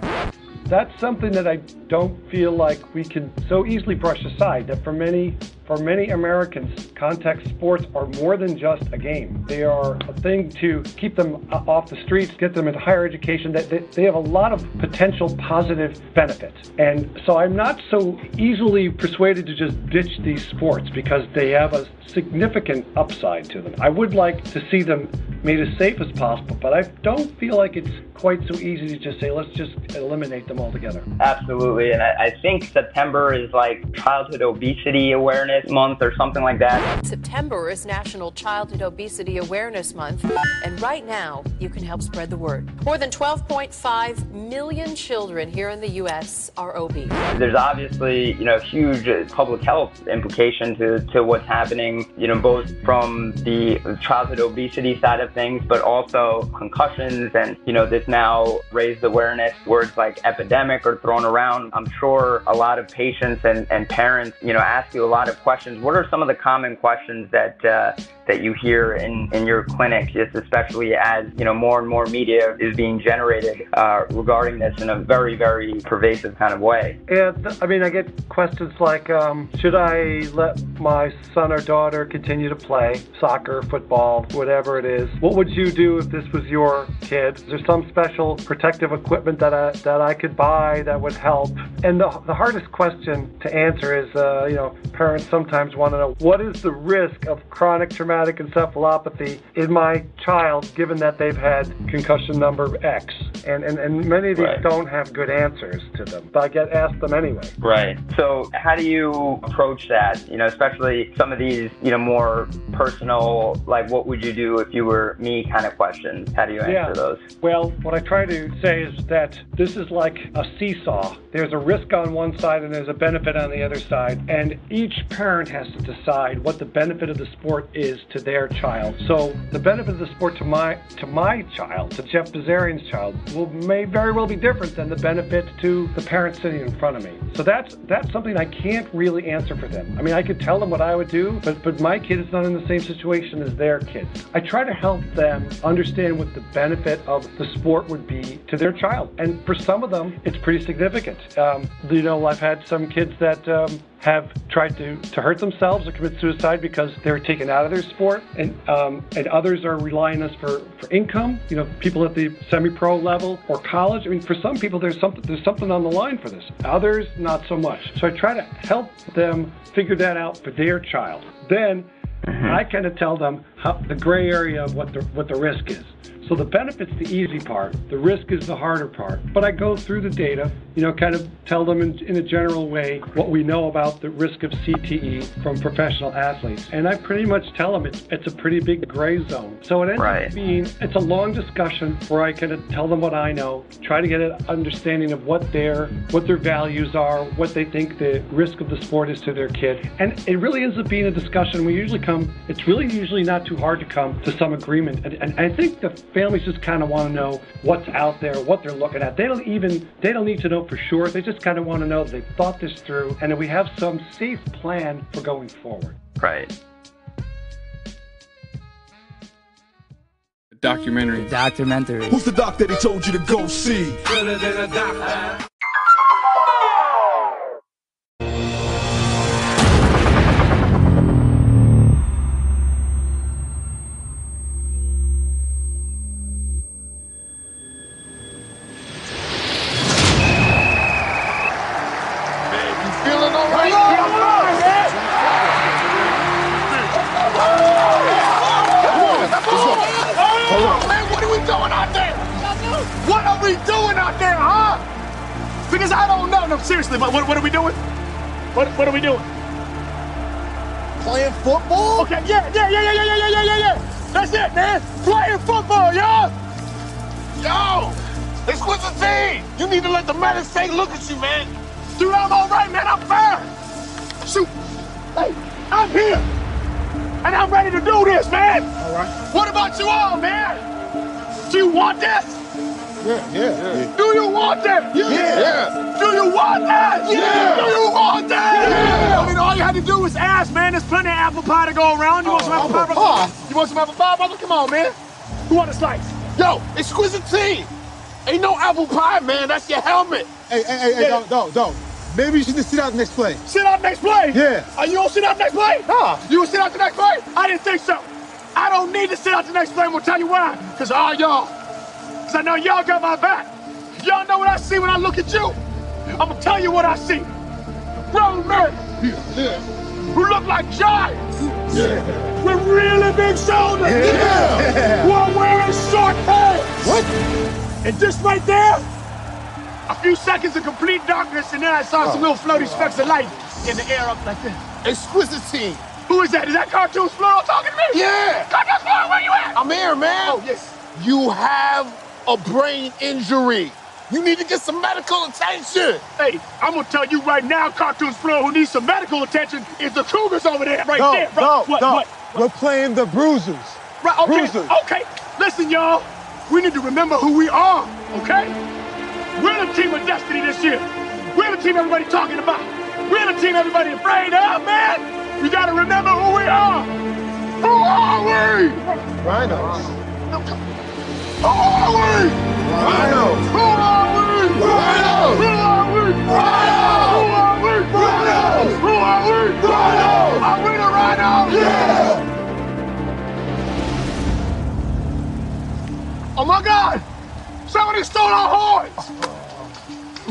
That's something that I don't feel like we can so easily brush aside, that for many for many Americans, contact sports are more than just a game. They are a thing to keep them off the streets, get them into higher education. That they have a lot of potential positive benefits. And so I'm not so easily persuaded to just ditch these sports because they have a significant upside to them. I would like to see them made as safe as possible, but I don't feel like it's quite so easy to just say, let's just eliminate them altogether. Absolutely, and I, I think September is like Childhood Obesity Awareness Month or something like that. September is National Childhood Obesity Awareness Month, and right now you can help spread the word. More than twelve point five million children here in the U S are obese. There's obviously, you know, huge public health implication to, to what's happening, you know, both from the childhood obesity side of things, but also concussions, and you know, this now raised awareness. Words like epidemic are thrown around. I'm sure a lot of patients and, and parents, you know, ask you a lot of questions. What are some of the common questions that uh, that you hear in, in your clinic, just especially as you know more and more media is being generated uh, regarding this in a very, very pervasive kind of way? Yeah, I mean, I get questions like, um, should I let my son or daughter continue to play soccer, football, whatever it is? What would you do if this was your kid? Is there some special protective equipment that I, that I could buy that would help? And the, the hardest question to answer is, uh, you know, parents sometimes want to know, what is the risk of chronic traumatic encephalopathy in my child, given that they've had concussion number X? And, and, and many of these right. don't have good answers to them, but I get asked them anyway. Right. So how do you approach that? You know, especially some of these, you know, more personal, like, what would you do if you were me kind of questions. How do you answer yeah. those? Well, what I try to say is that this is like a seesaw. There's a risk on one side and there's a benefit on the other side. And each parent has to decide what the benefit of the sport is to their child. So the benefit of the sport to my to my child, to Jeff Bazarian's child, will may very well be different than the benefit to the parent sitting in front of me. So that's that's something I can't really answer for them. I mean, I could tell them what I would do, but, but my kid is not in the same situation as their kids. I try to help help them understand what the benefit of the sport would be to their child. And for some of them, it's pretty significant. Um, you know, I've had some kids that um, have tried to, to hurt themselves or commit suicide because they were taken out of their sport. And um, and others are relying on us for, for income, you know, people at the semi-pro level or college. I mean, for some people, there's something, there's something on the line for this. Others, not so much. So I try to help them figure that out for their child. Then, mm-hmm. I kind of tell them how, the gray area of what the what the risk is. So the benefit's the easy part, the risk is the harder part. But I go through the data, you know, kind of tell them in, in a general way what we know about the risk of C T E from professional athletes. And I pretty much tell them it's, it's a pretty big gray zone. So it ends right. up being, it's a long discussion where I kind of tell them what I know, try to get an understanding of what their, what their values are, what they think the risk of the sport is to their kid. And it really ends up being a discussion. We usually come, it's really usually not too hard to come to some agreement. And, and I think the families just kind of want to know what's out there, what they're looking at. They don't even, they don't need to know for sure. They just kind of want to know that they've thought this through and that we have some safe plan for going forward. Right. Doctormentary. The Doctormentary. Who's the doc that he told you to go see? Better than a doctor. Seriously, what, what are we doing? What what are we doing? Playing football? Okay, yeah, yeah, yeah, yeah, yeah, yeah, yeah, yeah, yeah. That's it, man. Playing football, y'all. Yo, this was a team. You need to let the medics say, look at you, man. Dude, I'm all right, man. I'm fair. Shoot. Hey, I'm here. And I'm ready to do this, man. All right. What about you all, man? Do you want this? Yeah, yeah, yeah. Do you want that? Yeah. yeah. Do you want that? Yeah. Do you want that? Yeah. I mean, all you had to do was ask, man. There's plenty of apple pie to go around. You want some apple, apple pie, brother? You want some apple pie, brother? Come on, man. Who want a slice? Yo, exquisite team. Ain't no apple pie, man. That's your helmet. Hey, hey, hey, yeah. hey, don't, don't, don't. Maybe you should just sit out the next play. Sit out the next play? Yeah. Are you gonna sit out the next play? Nah. You gonna sit out the next play? I didn't think so. I don't need to sit out the next play. I'm gonna tell you why. Because all y'all. I know y'all got my back. Y'all know what I see when I look at you. I'm gonna tell you what I see. Grown men yeah. who look like giants yeah. with really big shoulders yeah. Yeah. who are wearing short pants. What? And just right there, a few seconds of complete darkness, and then I saw oh. some little floaty specks of light in the air up like that. Exquisite scene. Who is that? Is that Cartoon Sploro talking to me? Yeah. Cartoon Sploro, where you at? I'm here, man. Oh, yes. You have a brain injury. You need to get some medical attention. Hey, I'm gonna tell you right now, Cartoon Sploro, who needs some medical attention is the Cougars over there, right no, there, bro. No, what, no. What, what? We're playing the Bruisers. Right, okay, bruisers. okay. Listen, y'all, we need to remember who we are, okay? We're the team of destiny this year. We're the team everybody talking about. We're the team everybody afraid of, man. You gotta remember who we are. Who are we? Rhinos. No, Who are we? Rhinos! Who are we? Rhinos! Who are we? Rhinos! Who are we? Rhinos! Who are we? Rhinos! Are we the Rhinos? Yeah! Oh my God! Somebody stole our horns!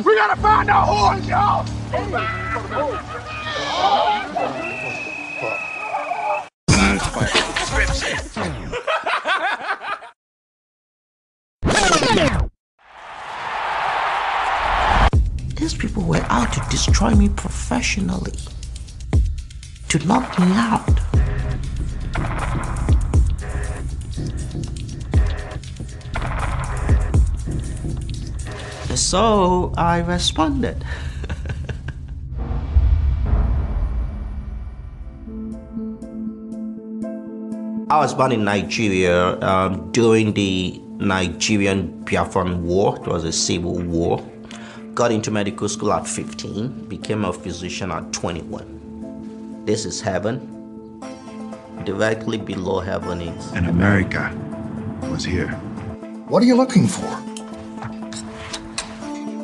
We gotta find our horns, y'all! Description. These people were out to destroy me professionally, to knock me out. So I responded. I was born in Nigeria um, during the Nigerian Biafran War. It was a civil war. Got into medical school at fifteen, became a physician at twenty-one. This is heaven. Directly below heaven is... And America was here. What are you looking for?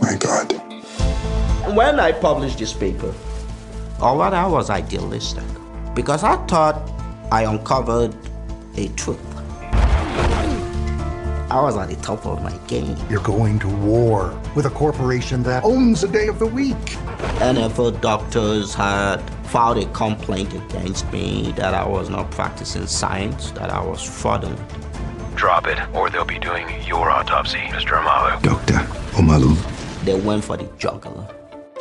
My God. When I published this paper, all that I was idealistic, because I thought I uncovered a truth. I was at the top of my game. You're going to war with a corporation that owns a day of the week. N F L doctors had filed a complaint against me that I was not practicing science, that I was fraudulent. Drop it, or they'll be doing your autopsy, Mister Omalu. Doctor Omalu. They went for the jugular.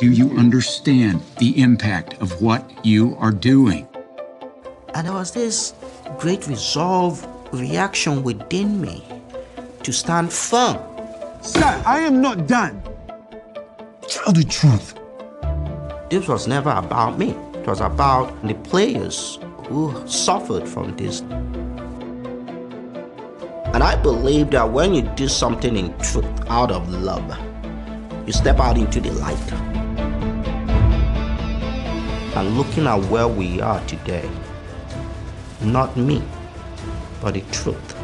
Do you understand the impact of what you are doing? And there was this great resolve reaction within me to stand firm. Sir, I am not done. Tell the truth. This was never about me. It was about the players who suffered from this. And I believe that when you do something in truth, out of love, you step out into the light. And looking at where we are today, not me, but the truth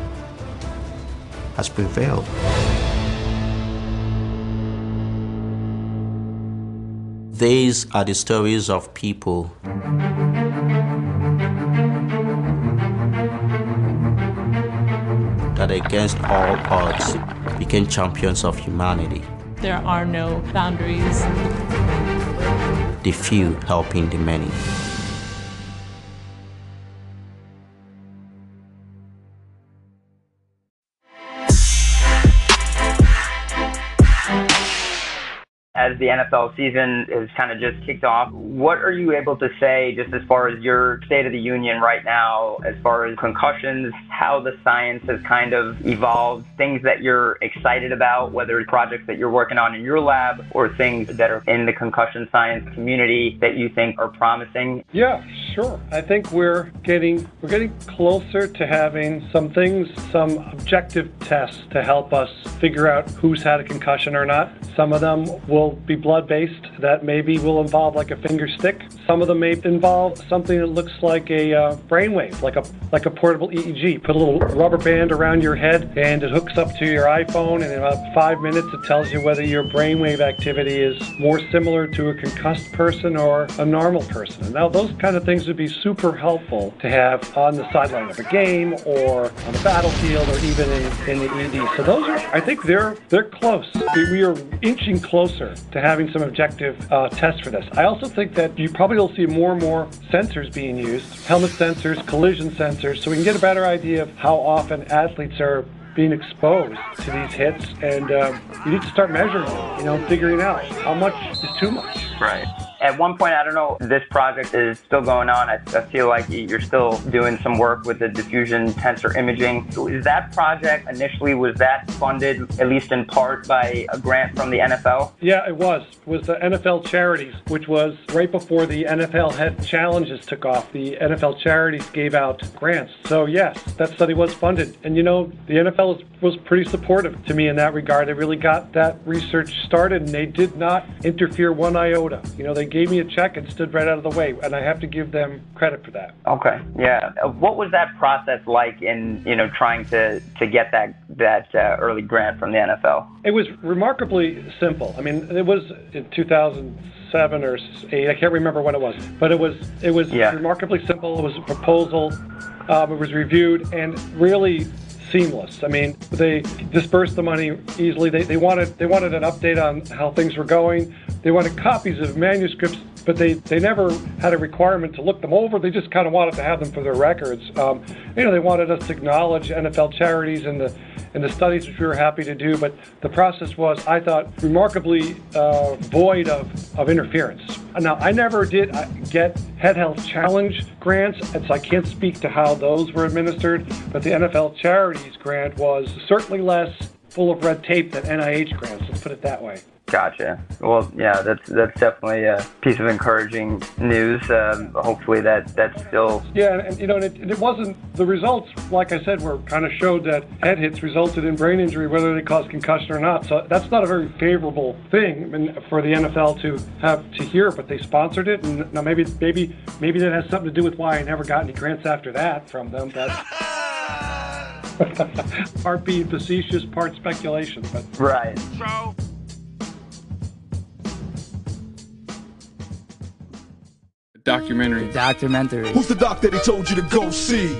has prevailed. These are the stories of people that against all odds became champions of humanity. There are no boundaries. The few helping the many. As the N F L season has kind of just kicked off, what are you able to say just as far as your state of the union right now, as far as concussions, how the science has kind of evolved, things that you're excited about, whether it's projects that you're working on in your lab or things that are in the concussion science community that you think are promising? Yeah, sure. I think we're getting we're getting closer to having some things, some objective tests to help us figure out who's had a concussion or not. Some of them will be blood-based. That maybe will involve like a finger stick. Some of them may involve something that looks like a uh, brainwave, like a like a portable E E G. Put a little rubber band around your head and it hooks up to your iPhone, and in about five minutes it tells you whether your brainwave activity is more similar to a concussed person or a normal person. Now those kind of things would be super helpful to have on the sideline of a game or on a battlefield or even in, in the E D. So those are, I think they're, they're close. We are inching closer to having some objective uh, tests for this. I also think that you probably will see more and more sensors being used, helmet sensors, collision sensors, so we can get a better idea of how often athletes are being exposed to these hits, and uh, you need to start measuring them, you know, figuring out how much is too much. Right. At one point, I don't know, this project is still going on. I, I feel like you're still doing some work with the diffusion tensor imaging. So is that project initially, was that funded at least in part by a grant from the N F L? Yeah, it was. It was the N F L Charities, which was right before the N F L Head Challenges took off. The N F L Charities gave out grants. So yes, that study was funded. And you know, the N F L was, was pretty supportive to me in that regard. They really got that research started, and they did not interfere one iota. You know, they gave me a check and stood right out of the way, and I have to give them credit for that. Okay, yeah. What was that process like in, you know, trying to, to get that that uh, early grant from the N F L? It was remarkably simple. I mean, it was in two thousand seven or eight. I can't remember when it was, but it was it was yeah. remarkably simple. It was a proposal. Um, it was reviewed and really seamless. I mean, they dispersed the money easily. They, they wanted they wanted an update on how things were going. They wanted copies of manuscripts, but they, they never had a requirement to look them over. They just kind of wanted to have them for their records. Um, you know, they wanted us to acknowledge N F L Charities and the and the studies, which we were happy to do. But the process was, I thought, remarkably uh, void of, of interference. Now, I never did get Head Health Challenge grants, and so I can't speak to how those were administered, but the N F L Charities grant was certainly less full of red tape than N I H grants, let's put it that way. Gotcha. Well, yeah, that's that's definitely a piece of encouraging news. Um, hopefully that that's still... Yeah, and you know, and it, and it wasn't... The results, like I said, were kind of showed that head hits resulted in brain injury, whether they caused concussion or not. So that's not a very favorable thing for the N F L to have to hear, but they sponsored it. And now maybe, maybe, maybe that has something to do with why I never got any grants after that from them, but... part being facetious, part speculation, but... Right. So... Documentary. The documentary. Who's the doc that he told you to go see?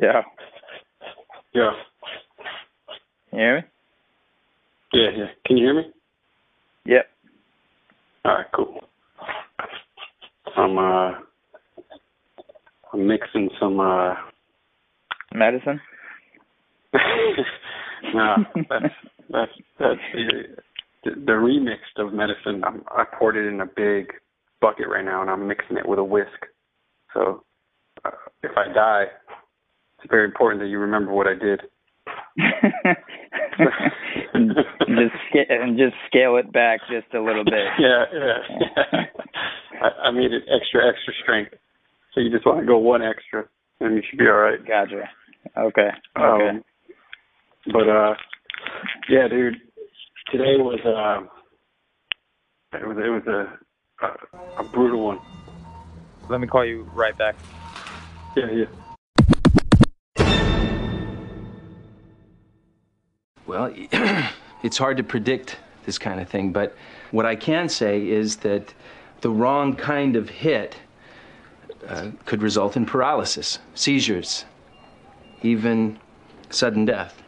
Yeah. Yeah. You hear me? Yeah, yeah. Can you hear me? Yep. All right, cool. I'm, uh, I'm mixing some uh, medicine. No, that's that's that's the, the remixed of medicine. I'm, I poured it in a big bucket right now, and I'm mixing it with a whisk. So uh, if I die, it's very important that you remember what I did. and just and just scale it back just a little bit. Yeah, yeah. yeah. I, I made it extra, extra strength. So you just want to go one extra, and you should be all right. Gotcha. Okay. Okay. Um, but uh, yeah, dude. Today was um, uh, it was it was a, a a brutal one. Let me call you right back. Yeah, yeah. Well, it's hard to predict this kind of thing, but what I can say is that the wrong kind of hit uh, could result in paralysis, seizures, even sudden death.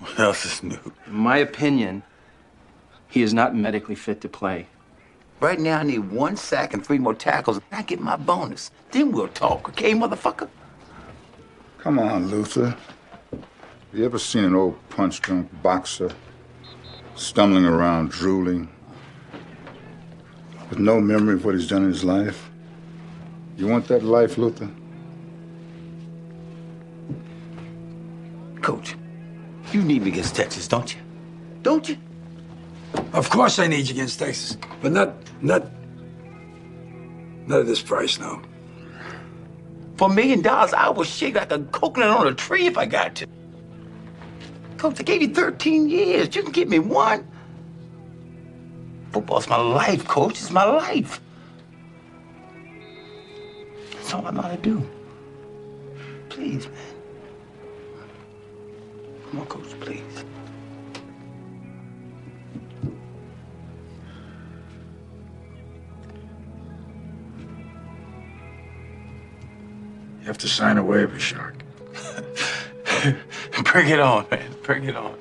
What else is new? In my opinion, he is not medically fit to play. Right now, I need one sack and three more tackles, and I get my bonus. Then we'll talk, okay, motherfucker? Come on, Luther. You ever seen an old punch-drunk boxer stumbling around, drooling, with no memory of what he's done in his life? You want that life, Luther? Coach, you need me against Texas, don't you? Don't you? Of course I need you against Texas, but not, not, not at this price, no. For a million dollars, I would shake like a coconut on a tree if I got to. Coach, I gave you thirteen years. You can give me one. Football's my life, Coach. It's my life. That's all I know how to do. Please, man. Come on, Coach, please. You have to sign a waiver, Shark. Bring it on, man. Bring it on.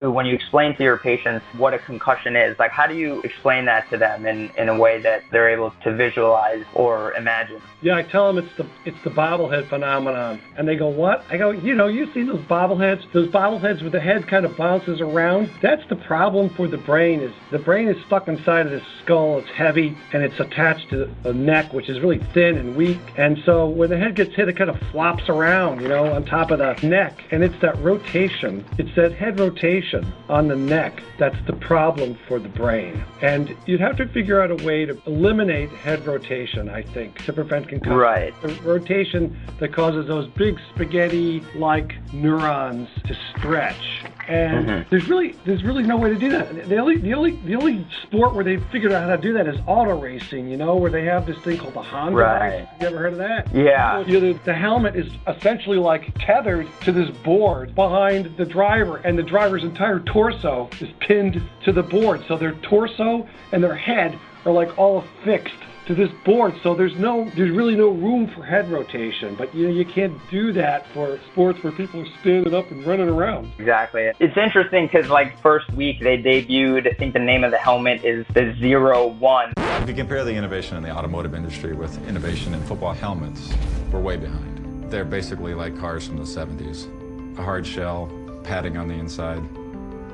When you explain to your patients what a concussion is, like, how do you explain that to them in, in a way that they're able to visualize or imagine? Yeah, I tell them it's the it's the bobblehead phenomenon. And they go, what? I go, you know, you see those bobbleheads, those bobbleheads where the head kind of bounces around? That's the problem for the brain. Is the brain is stuck inside of this skull. It's heavy, and it's attached to the neck, which is really thin and weak. And so when the head gets hit, it kind of flops around, you know, on top of the neck. And it's that rotation. It's that head rotation on the neck. That's the problem for the brain. And you'd have to figure out a way to eliminate head rotation, I think, to prevent concussion. Right. The rotation that causes those big spaghetti-like neurons to stretch. And mm-hmm. there's really there's really no way to do that. The only, the only the only sport where they've figured out how to do that is auto racing, you know, where they have this thing called the Honda. Right. Race. You ever heard of that? Yeah. You know, the, the helmet is essentially like tethered to this board behind the driver, and the driver's entire torso is pinned to the board. So their torso and their head are like all affixed to this board, so there's no, there's really no room for head rotation. But you know, you can't do that for sports where people are standing up and running around. Exactly. It's interesting because, like, first week they debuted, I think the name of the helmet is the zero one. If you compare the innovation in the automotive industry with innovation in football helmets, we're way behind. They're basically like cars from the seventies. A hard shell, padding on the inside.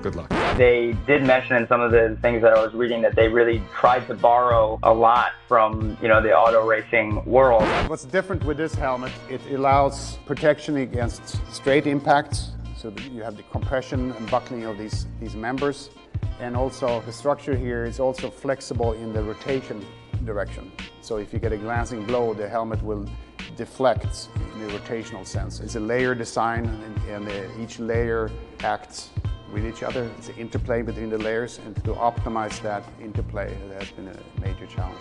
Good luck. They did mention in some of the things that I was reading that they really tried to borrow a lot from, you know, the auto racing world. What's different with this helmet, it allows protection against straight impacts, so that you have the compression and buckling of these, these members. And also the structure here is also flexible in the rotation direction. So if you get a glancing blow, the helmet will deflect in the rotational sense. It's a layer design, and, and each layer acts with each other. It's an interplay between the layers, and to optimize that interplay, that has been a major challenge.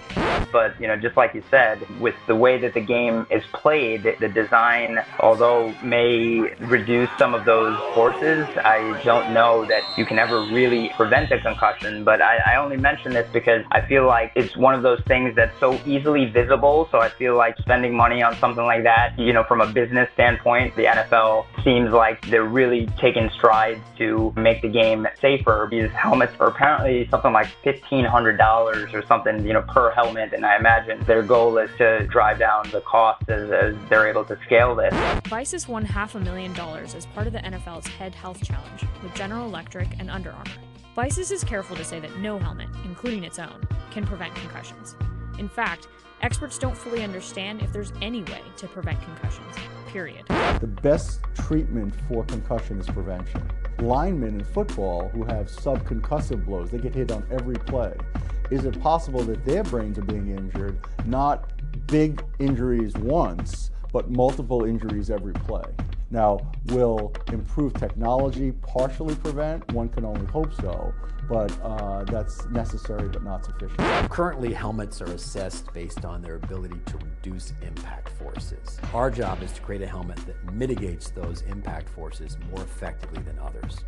But, you know, just like you said, with the way that the game is played, the design, although may reduce some of those forces, I don't know that you can ever really prevent a concussion. But I, I only mention this because I feel like it's one of those things that's so easily visible, so I feel like spending money on something like that, you know, from a business standpoint, the N F L seems like they're really taking strides to make the game safer. These helmets are apparently something like fifteen hundred dollars or something, you know, per helmet. And I imagine their goal is to drive down the cost as, as they're able to scale this. Vices won half a million dollars as part of the N F L's Head Health Challenge with General Electric and Under Armour. Vices is careful to say that no helmet, including its own, can prevent concussions. In fact, experts don't fully understand if there's any way to prevent concussions, period. The best treatment for concussion is prevention. Linemen in football who have subconcussive blows, they get hit on every play. Is it possible that their brains are being injured, not big injuries once, but multiple injuries every play? Now, will improved technology partially prevent? One can only hope so, but uh, that's necessary but not sufficient. Currently, helmets are assessed based on their ability to reduce impact forces. Our job is to create a helmet that mitigates those impact forces more effectively than others.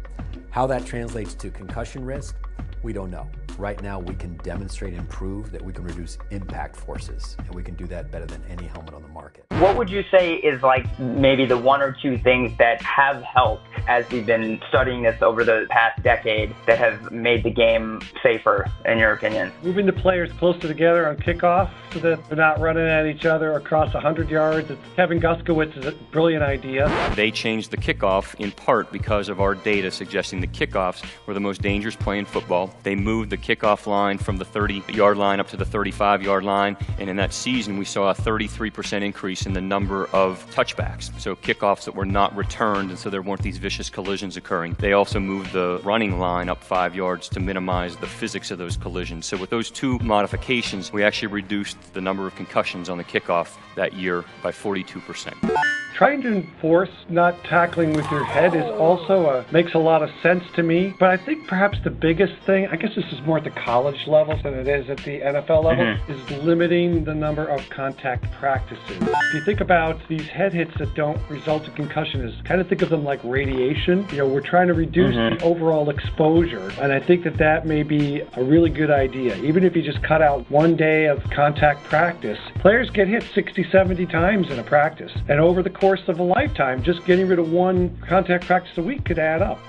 How that translates to concussion risk, we don't know. Right now, we can demonstrate and prove that we can reduce impact forces, and we can do that better than any helmet on the market. What would you say is like maybe the one or two things that have helped as we've been studying this over the past decade that have made the game safer, in your opinion? Moving the players closer together on kickoff so that they're not running at each other across one hundred yards. It's Kevin Guskowitz's brilliant idea. They changed the kickoff in part because of our data suggesting the kickoffs were the most dangerous play in football. They moved the kickoff line from the thirty-yard line up to the thirty-five-yard line, and in that season we saw a thirty-three percent increase in the number of touchbacks, so kickoffs that were not returned, and so there weren't these vicious collisions occurring. They also moved the running line up five yards to minimize the physics of those collisions. So with those two modifications, we actually reduced the number of concussions on the kickoff that year by forty-two percent. Trying to enforce not tackling with your head is also a, makes a lot of sense to me, but I think perhaps the biggest thing, I guess this is more at the college level than it is at the N F L level, mm-hmm. is limiting the number of contact practices. If you think about these head hits that don't result in concussion, is kind of think of them like radiation. You know, we're trying to reduce mm-hmm. the overall exposure, and I think that that may be a really good idea. Even if you just cut out one day of contact practice, players get hit sixty, seventy times in a practice, and over the course course of a lifetime, just getting rid of one contact practice a week could add up.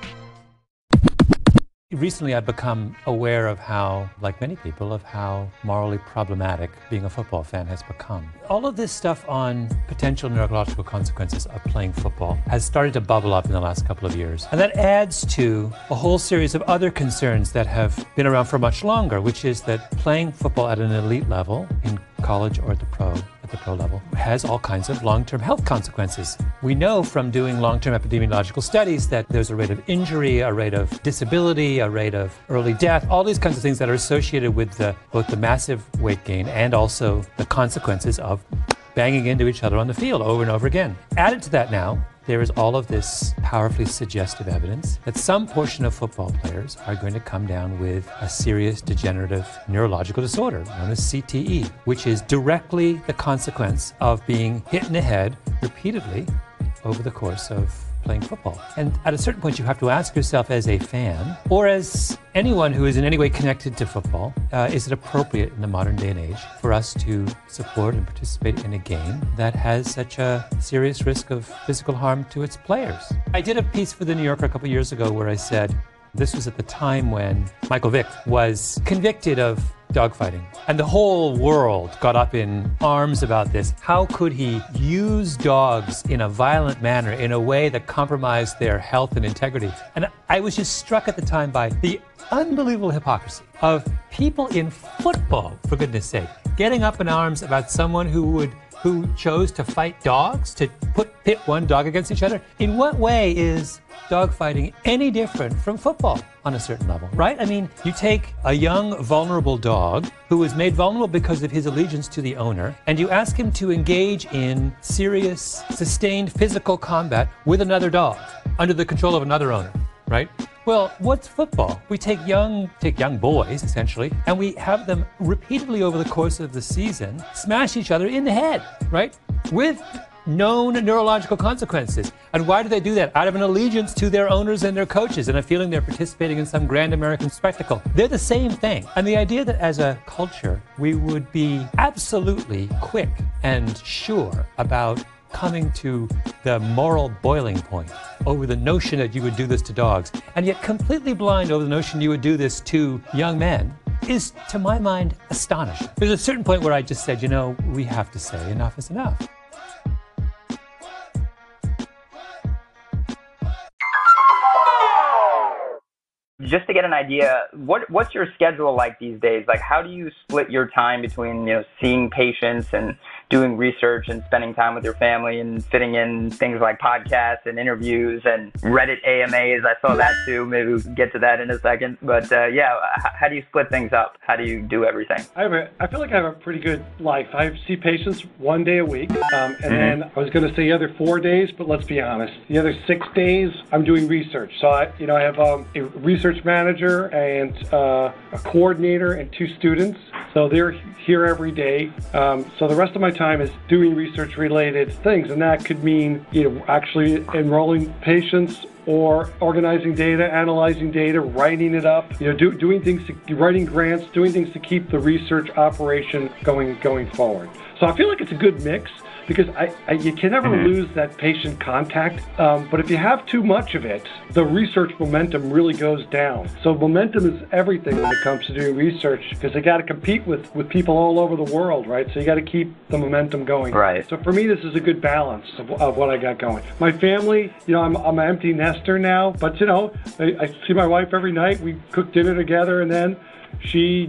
Recently, I've become aware of how, like many people, of how morally problematic being a football fan has become. All of this stuff on potential neurological consequences of playing football has started to bubble up in the last couple of years. And that adds to a whole series of other concerns that have been around for much longer, which is that playing football at an elite level in college or at the pro at the pro level has all kinds of long-term health consequences. We know from doing long-term epidemiological studies that there's a rate of injury, a rate of disability, a rate of early death, all these kinds of things that are associated with the, both the massive weight gain and also the consequences of banging into each other on the field over and over again. Added to that now, there is all of this powerfully suggestive evidence that some portion of football players are going to come down with a serious degenerative neurological disorder known as C T E, which is directly the consequence of being hit in the head repeatedly over the course of playing football. And at a certain point, you have to ask yourself as a fan or as anyone who is in any way connected to football, uh, is it appropriate in the modern day and age for us to support and participate in a game that has such a serious risk of physical harm to its players? I did a piece for the New Yorker a couple years ago where I said, this was at the time when Michael Vick was convicted of dogfighting. And the whole world got up in arms about this. How could he use dogs in a violent manner, in a way that compromised their health and integrity? And I was just struck at the time by the unbelievable hypocrisy of people in football, for goodness sake, getting up in arms about someone who would who chose to fight dogs, to put pit one dog against each other. In what way is dogfighting any different from football on a certain level, right? I mean, you take a young, vulnerable dog who was made vulnerable because of his allegiance to the owner, and you ask him to engage in serious, sustained physical combat with another dog under the control of another owner, right? Well, what's football? We take young, take young boys, essentially, and we have them repeatedly over the course of the season smash each other in the head, right? With known neurological consequences. And why do they do that? Out of an allegiance to their owners and their coaches and a feeling they're participating in some grand American spectacle. They're the same thing. And the idea that as a culture, we would be absolutely quick and sure about coming to the moral boiling point over the notion that you would do this to dogs, and yet completely blind over the notion you would do this to young men, is, to my mind, astonishing. There's a certain point where I just said, you know, we have to say enough is enough. Just to get an idea, what what's your schedule like these days? Like, how do you split your time between, you know, seeing patients and doing research and spending time with your family and fitting in things like podcasts and interviews and Reddit A M As? I saw that too. Maybe we'll get to that in a second. But uh, yeah, h- how do you split things up? How do you do everything? I have a, I feel like I have a pretty good life. I see patients one day a week. Um, and mm-hmm. then I was going to say the other four days, but let's be honest. The other six days, I'm doing research. So, I, you know, I have um, a research manager and uh, a coordinator and two students, so they're here every day. Um, so the rest of my time is doing research related things, and that could mean, you know, actually enrolling patients or organizing data, analyzing data, writing it up, you know, do, doing things, to, writing grants, doing things to keep the research operation going going forward. So I feel like it's a good mix, because I, I, you can never mm-hmm. lose that patient contact. Um, but if you have too much of it, the research momentum really goes down. So momentum is everything when it comes to doing research, because they got to compete with, with people all over the world, right? So you got to keep the momentum going. Right. So for me, this is a good balance of, of what I got going. My family, you know, I'm, I'm an empty nester now, but you know, I, I see my wife every night. We cook dinner together, and then she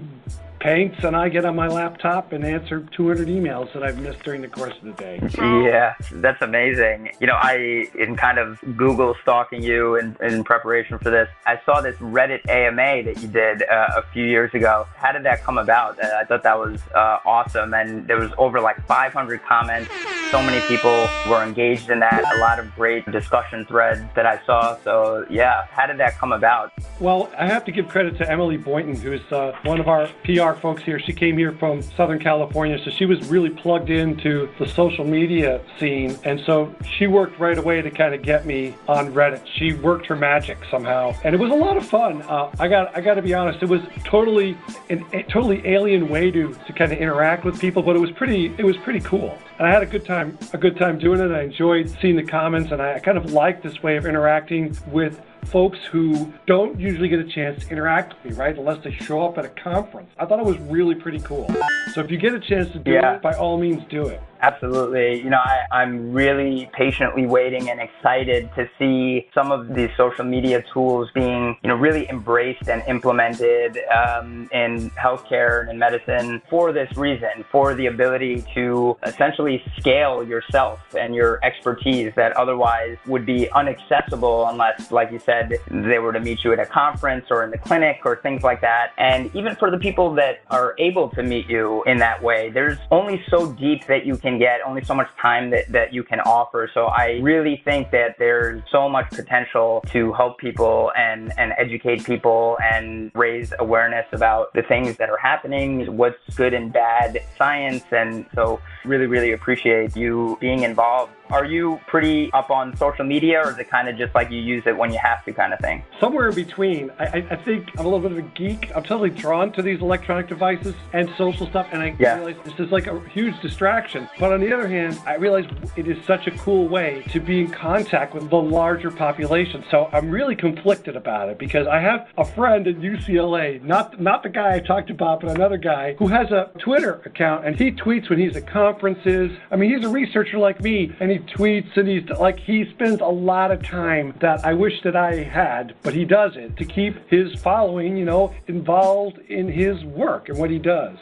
paints and I get on my laptop and answer two hundred emails that I've missed during the course of the day. Yeah, that's amazing. You know, I, in kind of Google stalking you in, in preparation for this, I saw this Reddit A M A that you did uh, a few years ago. How did that come about? I thought that was uh, awesome. And there was over like five hundred comments. So many people were engaged in that. A lot of great discussion threads that I saw. So yeah, how did that come about? Well, I have to give credit to Emily Boynton, who's uh, one of our P R folks here. She came here from Southern California, so she was really plugged into the social media scene, and so she worked right away to kind of get me on Reddit. She worked her magic somehow, and it was a lot of fun. Uh, I got I got to be honest, it was totally an, a totally alien way to to kind of interact with people, but it was pretty it was pretty cool, and I had a good time a good time doing it. I enjoyed seeing the comments, and I, I kind of liked this way of interacting with folks who don't usually get a chance to interact with me, right? Unless they show up at a conference. I thought it was really pretty cool. So if you get a chance to do yeah. it, by all means do it. Absolutely. You know, I, I'm really patiently waiting and excited to see some of these social media tools being, you know, really embraced and implemented um, in healthcare and in medicine for this reason, for the ability to essentially scale yourself and your expertise that otherwise would be inaccessible unless, like you said, they were to meet you at a conference or in the clinic or things like that. And even for the people that are able to meet you in that way, there's only so deep that you can can get, only so much time that, that you can offer. So I really think that there's so much potential to help people and, and educate people and raise awareness about the things that are happening, what's good and bad science. And so really, really appreciate you being involved. Are you pretty up on social media, or is it kind of just like you use it when you have to kind of thing? Somewhere in between. I, I think I'm a little bit of a geek. I'm totally drawn to these electronic devices and social stuff, and I yeah. realize this is like a huge distraction. But on the other hand, I realize it is such a cool way to be in contact with the larger population. So I'm really conflicted about it, because I have a friend at U C L A, not, not the guy I talked about, but another guy who has a Twitter account, and he tweets when he's at conferences. I mean, he's a researcher like me, and he tweets and he's like, he spends a lot of time that I wish that I had, but he does it to keep his following, you know, involved in his work and what he does.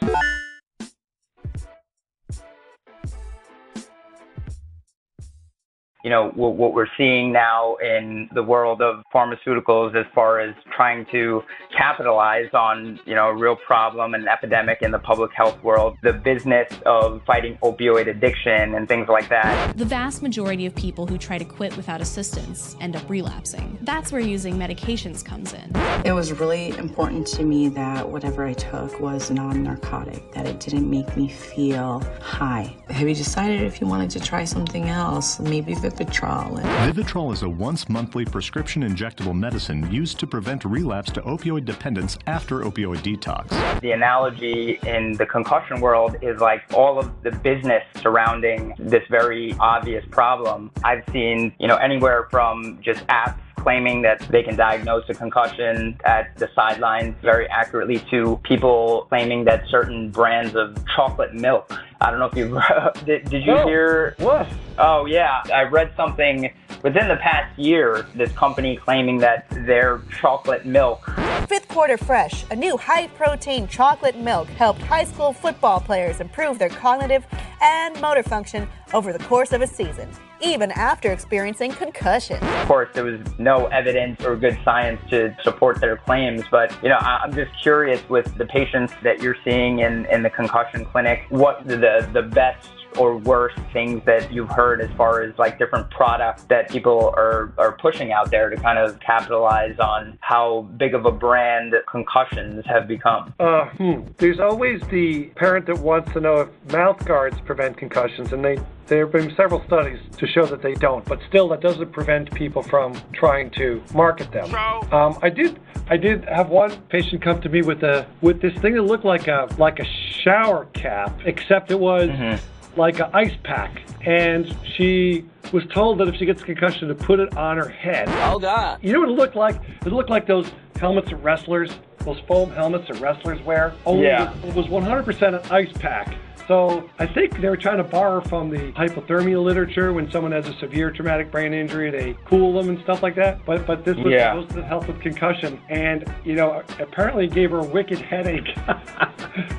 You know, what we're seeing now in the world of pharmaceuticals as far as trying to capitalize on, you know, a real problem and an epidemic in the public health world, the business of fighting opioid addiction and things like that. The vast majority of people who try to quit without assistance end up relapsing. That's where using medications comes in. It was really important to me that whatever I took was non-narcotic, that it didn't make me feel high. Have you decided if you wanted to try something else, maybe the Vivitrol. Vivitrol is a once-monthly prescription injectable medicine used to prevent relapse to opioid dependence after opioid detox. The analogy in the concussion world is like all of the business surrounding this very obvious problem. I've seen, you know, anywhere from just apps claiming that they can diagnose a concussion at the sidelines very accurately to people claiming that certain brands of chocolate milk. I don't know if you did, did you no. hear? What? Oh, yeah. I read something within the past year, this company claiming that their chocolate milk. Fifth Quarter Fresh, a new high-protein chocolate milk helped high school football players improve their cognitive and motor function over the course of a season, even after experiencing concussion. Of course, there was no evidence or good science to support their claims, but you know, I'm just curious with the patients that you're seeing in, in the concussion clinic, what the, the best or worst things that you've heard as far as like different products that people are, are pushing out there to kind of capitalize on how big of a brand concussions have become? Uh, hmm. There's always the parent that wants to know if mouth guards prevent concussions, and they there have been several studies to show that they don't, but still that doesn't prevent people from trying to market them. Um, I did I did have one patient come to me with a with this thing that looked like a like a shower cap, except it was mm-hmm. like an ice pack, and she was told that if she gets a concussion to put it on her head. Oh God! You know what it looked like? It looked like those helmets of wrestlers, those foam helmets that wrestlers wear. Only yeah. It was one hundred percent an ice pack. So I think they were trying to borrow from the hypothermia literature. When someone has a severe traumatic brain injury, they cool them and stuff like that. But but this was yeah. supposed to help with concussion. And, you know, apparently it gave her a wicked headache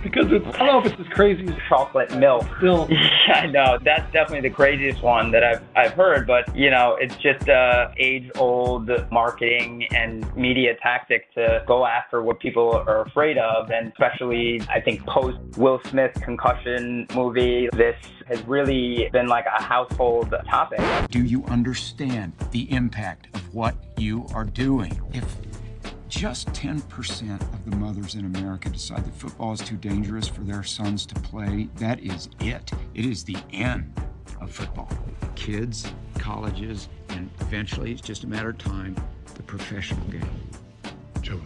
because it's, I don't know if it's as crazy as chocolate milk. Still. Yeah, no, that's definitely the craziest one that I've, I've heard. But, you know, it's just uh, age-old marketing and media tactic to go after what people are afraid of. And especially, I think, post-Will Smith concussion movie, this has really been like a household topic. Do you understand the impact of what you are doing? If just ten percent of the mothers in America decide that football is too dangerous for their sons to play, that is it. It is the end of football. Kids, colleges, and eventually, it's just a matter of time, the professional game. Joe,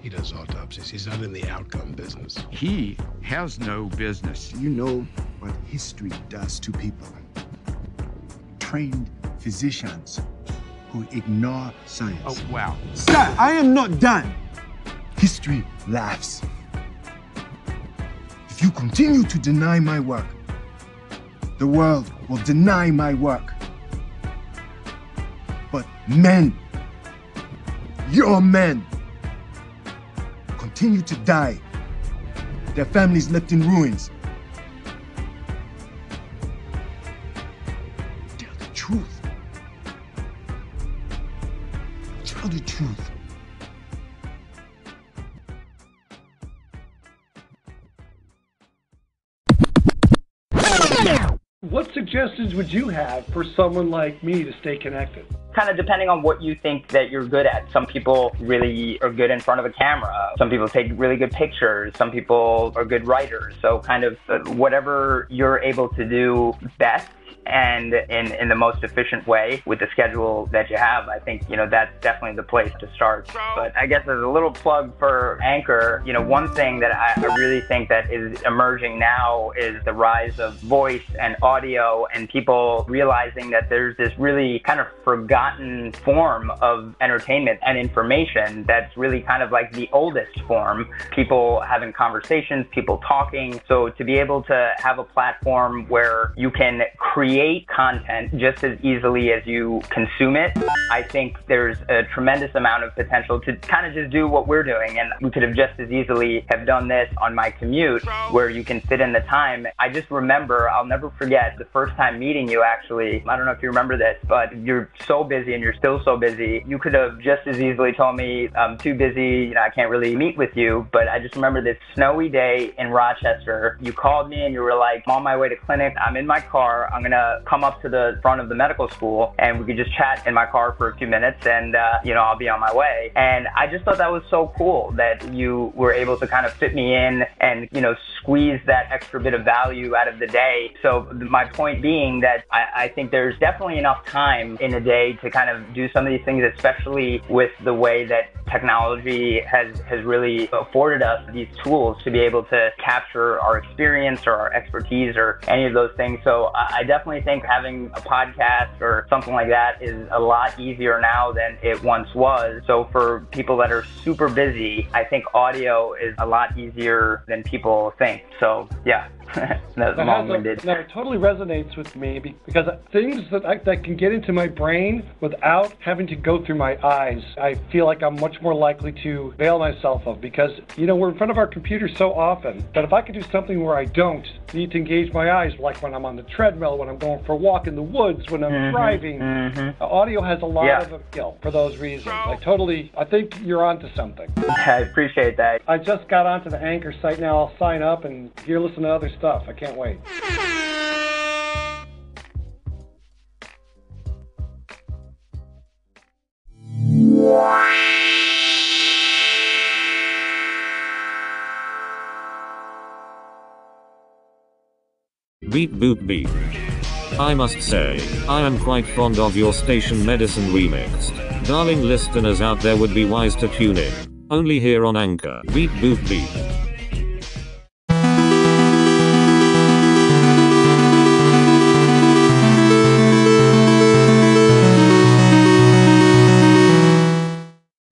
he does autopsies. He's not in the outcome business. He has no business. You know what history does to people. Trained physicians who ignore science. Oh, wow. Sir, I am not done. History laughs. If you continue to deny my work, the world will deny my work. But men, your men, continue to die, their families left in ruins. Tell the truth. Tell the truth. What suggestions would you have for someone like me to stay connected? Kind of depending on what you think that you're good at. Some people really are good in front of a camera. Some people take really good pictures. Some people are good writers. So kind of whatever you're able to do best and in, in the most efficient way with the schedule that you have, I think, you know, that's definitely the place to start. But I guess as a little plug for Anchor, you know, one thing that I, I really think that is emerging now is the rise of voice and audio and people realizing that there's this really kind of forgotten form of entertainment and information that's really kind of like the oldest form. People having conversations, people talking. So to be able to have a platform where you can create Create content just as easily as you consume it. I think there's a tremendous amount of potential to kind of just do what we're doing, and we could have just as easily have done this on my commute where you can fit in the time. I just remember, I'll never forget the first time meeting you actually. I don't know if you remember this, but you're so busy and you're still so busy. You could have just as easily told me I'm too busy, you know, I can't really meet with you, but I just remember this snowy day in Rochester. You called me and you were like, I'm on my way to clinic, I'm in my car, I'm gonna to come up to the front of the medical school and we could just chat in my car for a few minutes and, uh, you know, I'll be on my way. And I just thought that was so cool that you were able to kind of fit me in and, you know, squeeze that extra bit of value out of the day. So my point being that I, I think there's definitely enough time in a day to kind of do some of these things, especially with the way that technology has, has really afforded us these tools to be able to capture our experience or our expertise or any of those things. So I definitely think having a podcast or something like that is a lot easier now than it once was. So for people that are super busy, I think audio is a lot easier than people think. So yeah, that's long-winded. That it totally resonates with me because things that I that can get into my brain without having to go through my eyes, I feel like I'm much more likely to bail myself of because, you know, we're in front of our computer so often, but if I could do something where I don't need to engage my eyes, like when I'm on the treadmill, when I'm going for a walk in the woods, when I'm mm-hmm, driving, mm-hmm. audio has a lot yeah. of appeal for those reasons. I totally, I think you're onto something. I appreciate that. I just got onto the Anchor site now. I'll sign up and you're listening to other stuff. I can't wait. Beep boop beep. I must say, I am quite fond of your station Medicine Remix. Darling listeners out there would be wise to tune in. Only here on Anchor. Beep boop beep.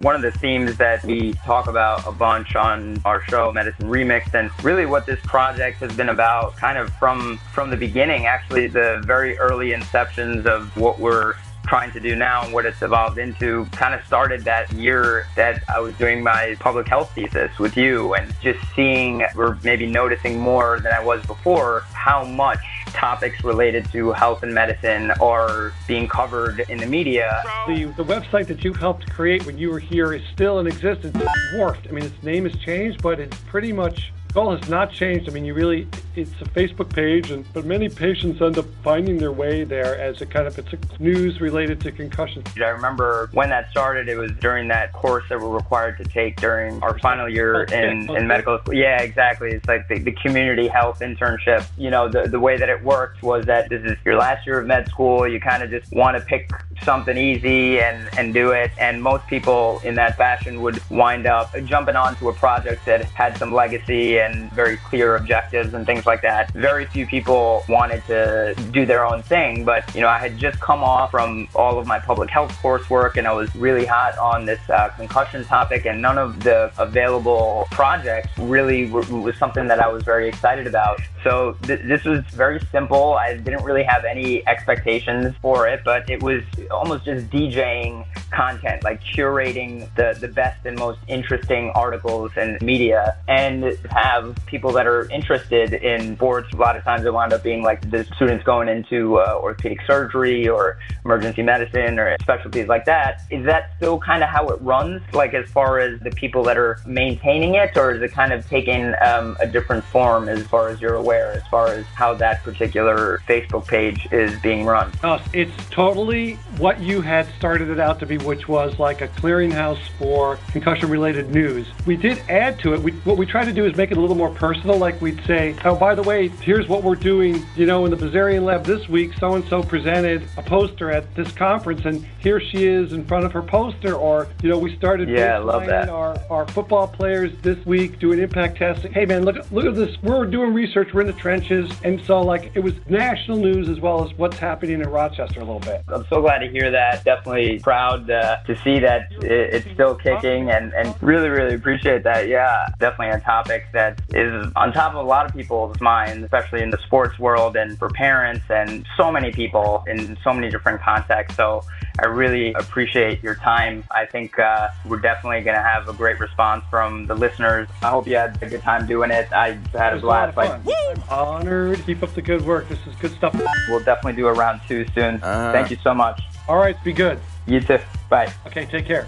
One of the themes that we talk about a bunch on our show, Medicine Remix, and really what this project has been about kind of from, from the beginning, actually the very early inceptions of what we're trying to do now and what it's evolved into kind of started that year that I was doing my public health thesis with you and just seeing or maybe noticing more than I was before how much topics related to health and medicine are being covered in the media. The, the website that you helped create when you were here is still in existence. It's dwarfed. I mean, its name has changed, but it's pretty much, the goal has not changed. I mean, you really, it's a Facebook page, and but many patients end up finding their way there as a kind of, it's a news related to concussion. I remember when that started, it was during that course that we're required to take during our final year okay. in, okay. in medical school. Yeah, exactly. It's like the, the community health internship. You know, the, the way that it worked was that this is your last year of med school. You kind of just want to pick something easy and, and do it. And most people in that fashion would wind up jumping onto a project that had some legacy and very clear objectives and things like that. Very few people wanted to do their own thing, but you know, I had just come off from all of my public health coursework and I was really hot on this uh, concussion topic, and none of the available projects really w- was something that I was very excited about. So th- this was very simple. I didn't really have any expectations for it, but it was almost just DJing content, like curating the, the best and most interesting articles and media, and have people that are interested in in sports. A lot of times it wound up being like the students going into uh, orthopedic surgery or emergency medicine or specialties like that. Is that still kind of how it runs? Like as far as the people that are maintaining it, or is it kind of taking um, a different form as far as you're aware, as far as how that particular Facebook page is being run? Uh, it's totally what you had started it out to be, which was like a clearinghouse for concussion related news. We did add to it. We, what we try to do is make it a little more personal. Like we'd say, oh, by the way, here's what we're doing, you know, in the Bazarian lab this week, so-and-so presented a poster at this conference, and here she is in front of her poster. Or, you know, we started yeah, I love that. Our, our football players this week doing impact testing. Hey, man, look, look at this. We're doing research. We're in the trenches. And so, like, it was national news as well as what's happening in Rochester a little bit. I'm so glad to hear that. Definitely proud uh, to see that it, it's still kicking, and, and really, really appreciate that. Yeah, definitely a topic that is on top of a lot of people minds, especially in the sports world and for parents and so many people in so many different contexts. So I really appreciate your time. I think uh, we're definitely going to have a great response from the listeners. I hope you had a good time doing it. I had a blast. Like, I'm honored. Keep up the good work. This is good stuff. We'll definitely do a round two soon. Uh, Thank you so much. All right. Be good. You too. Bye. Okay. Take care.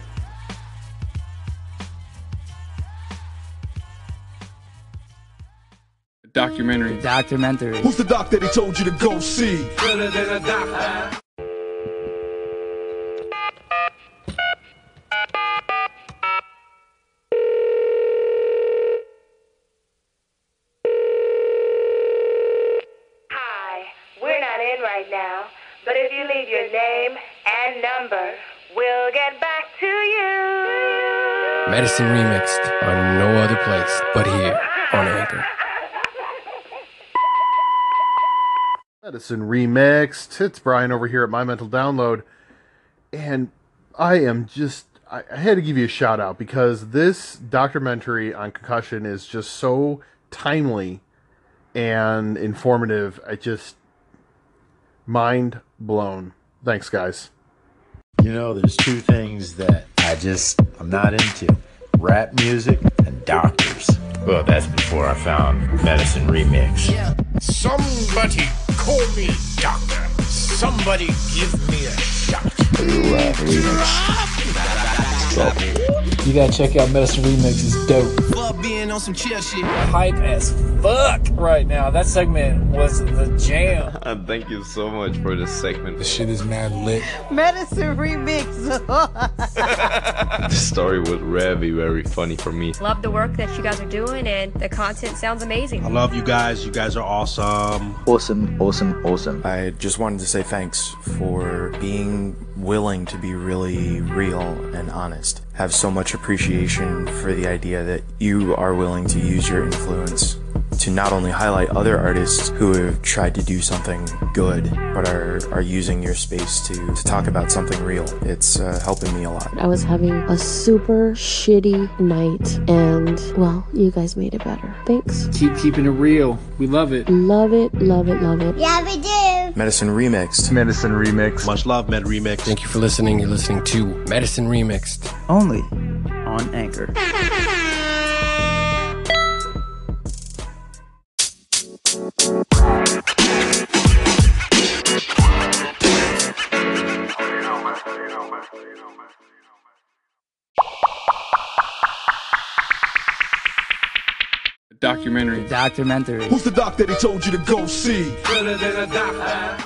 Doctormentaries. Doctormentaries. Who's the doc that he told you to go see? Better than a doctor. Right now, but if you leave your name and number, we'll get back to you. Medicine Remixed on no other place but here on Anchor. Medicine Remixed. It's Brian over here at My Mental Download, and I am just, I, I had to give you a shout out because this documentary on concussion is just so timely and informative. I just mind blown. Thanks, guys. You know, there's two things that I just, I'm not into. Rap music and doctors. Well, that's before I found Medicine Remix. Yeah. Somebody call me doctor. Somebody give me a shot. You gotta check out Medicine Remix. It's dope. Love being on some chill shit. Hype as fuck right now. That segment was the jam. Thank you so much for this segment. This shit is mad lit. Medicine Remix. The story was very, very funny for me. Love the work that you guys are doing, and the content sounds amazing. I love you guys. You guys are awesome. Awesome, awesome, awesome. I just wanted to say thanks for being willing to be really real and honest. Have so much appreciation for the idea that you are willing to use your influence to not only highlight other artists who have tried to do something good, but are, are using your space to, to talk about something real. It's uh, helping me a lot. I was having a super shitty night, and, well, you guys made it better. Thanks. Keep keeping it real. We love it. Love it, love it, love it. Yeah, we do. Medicine Remixed. Medicine Remixed. Much love, Med Remix. Thank you for listening. You're listening to Medicine Remixed. Only on Anchor. Doctormentary. Doctormentary. Who's the doc that he told you to go see? Better than a doctor.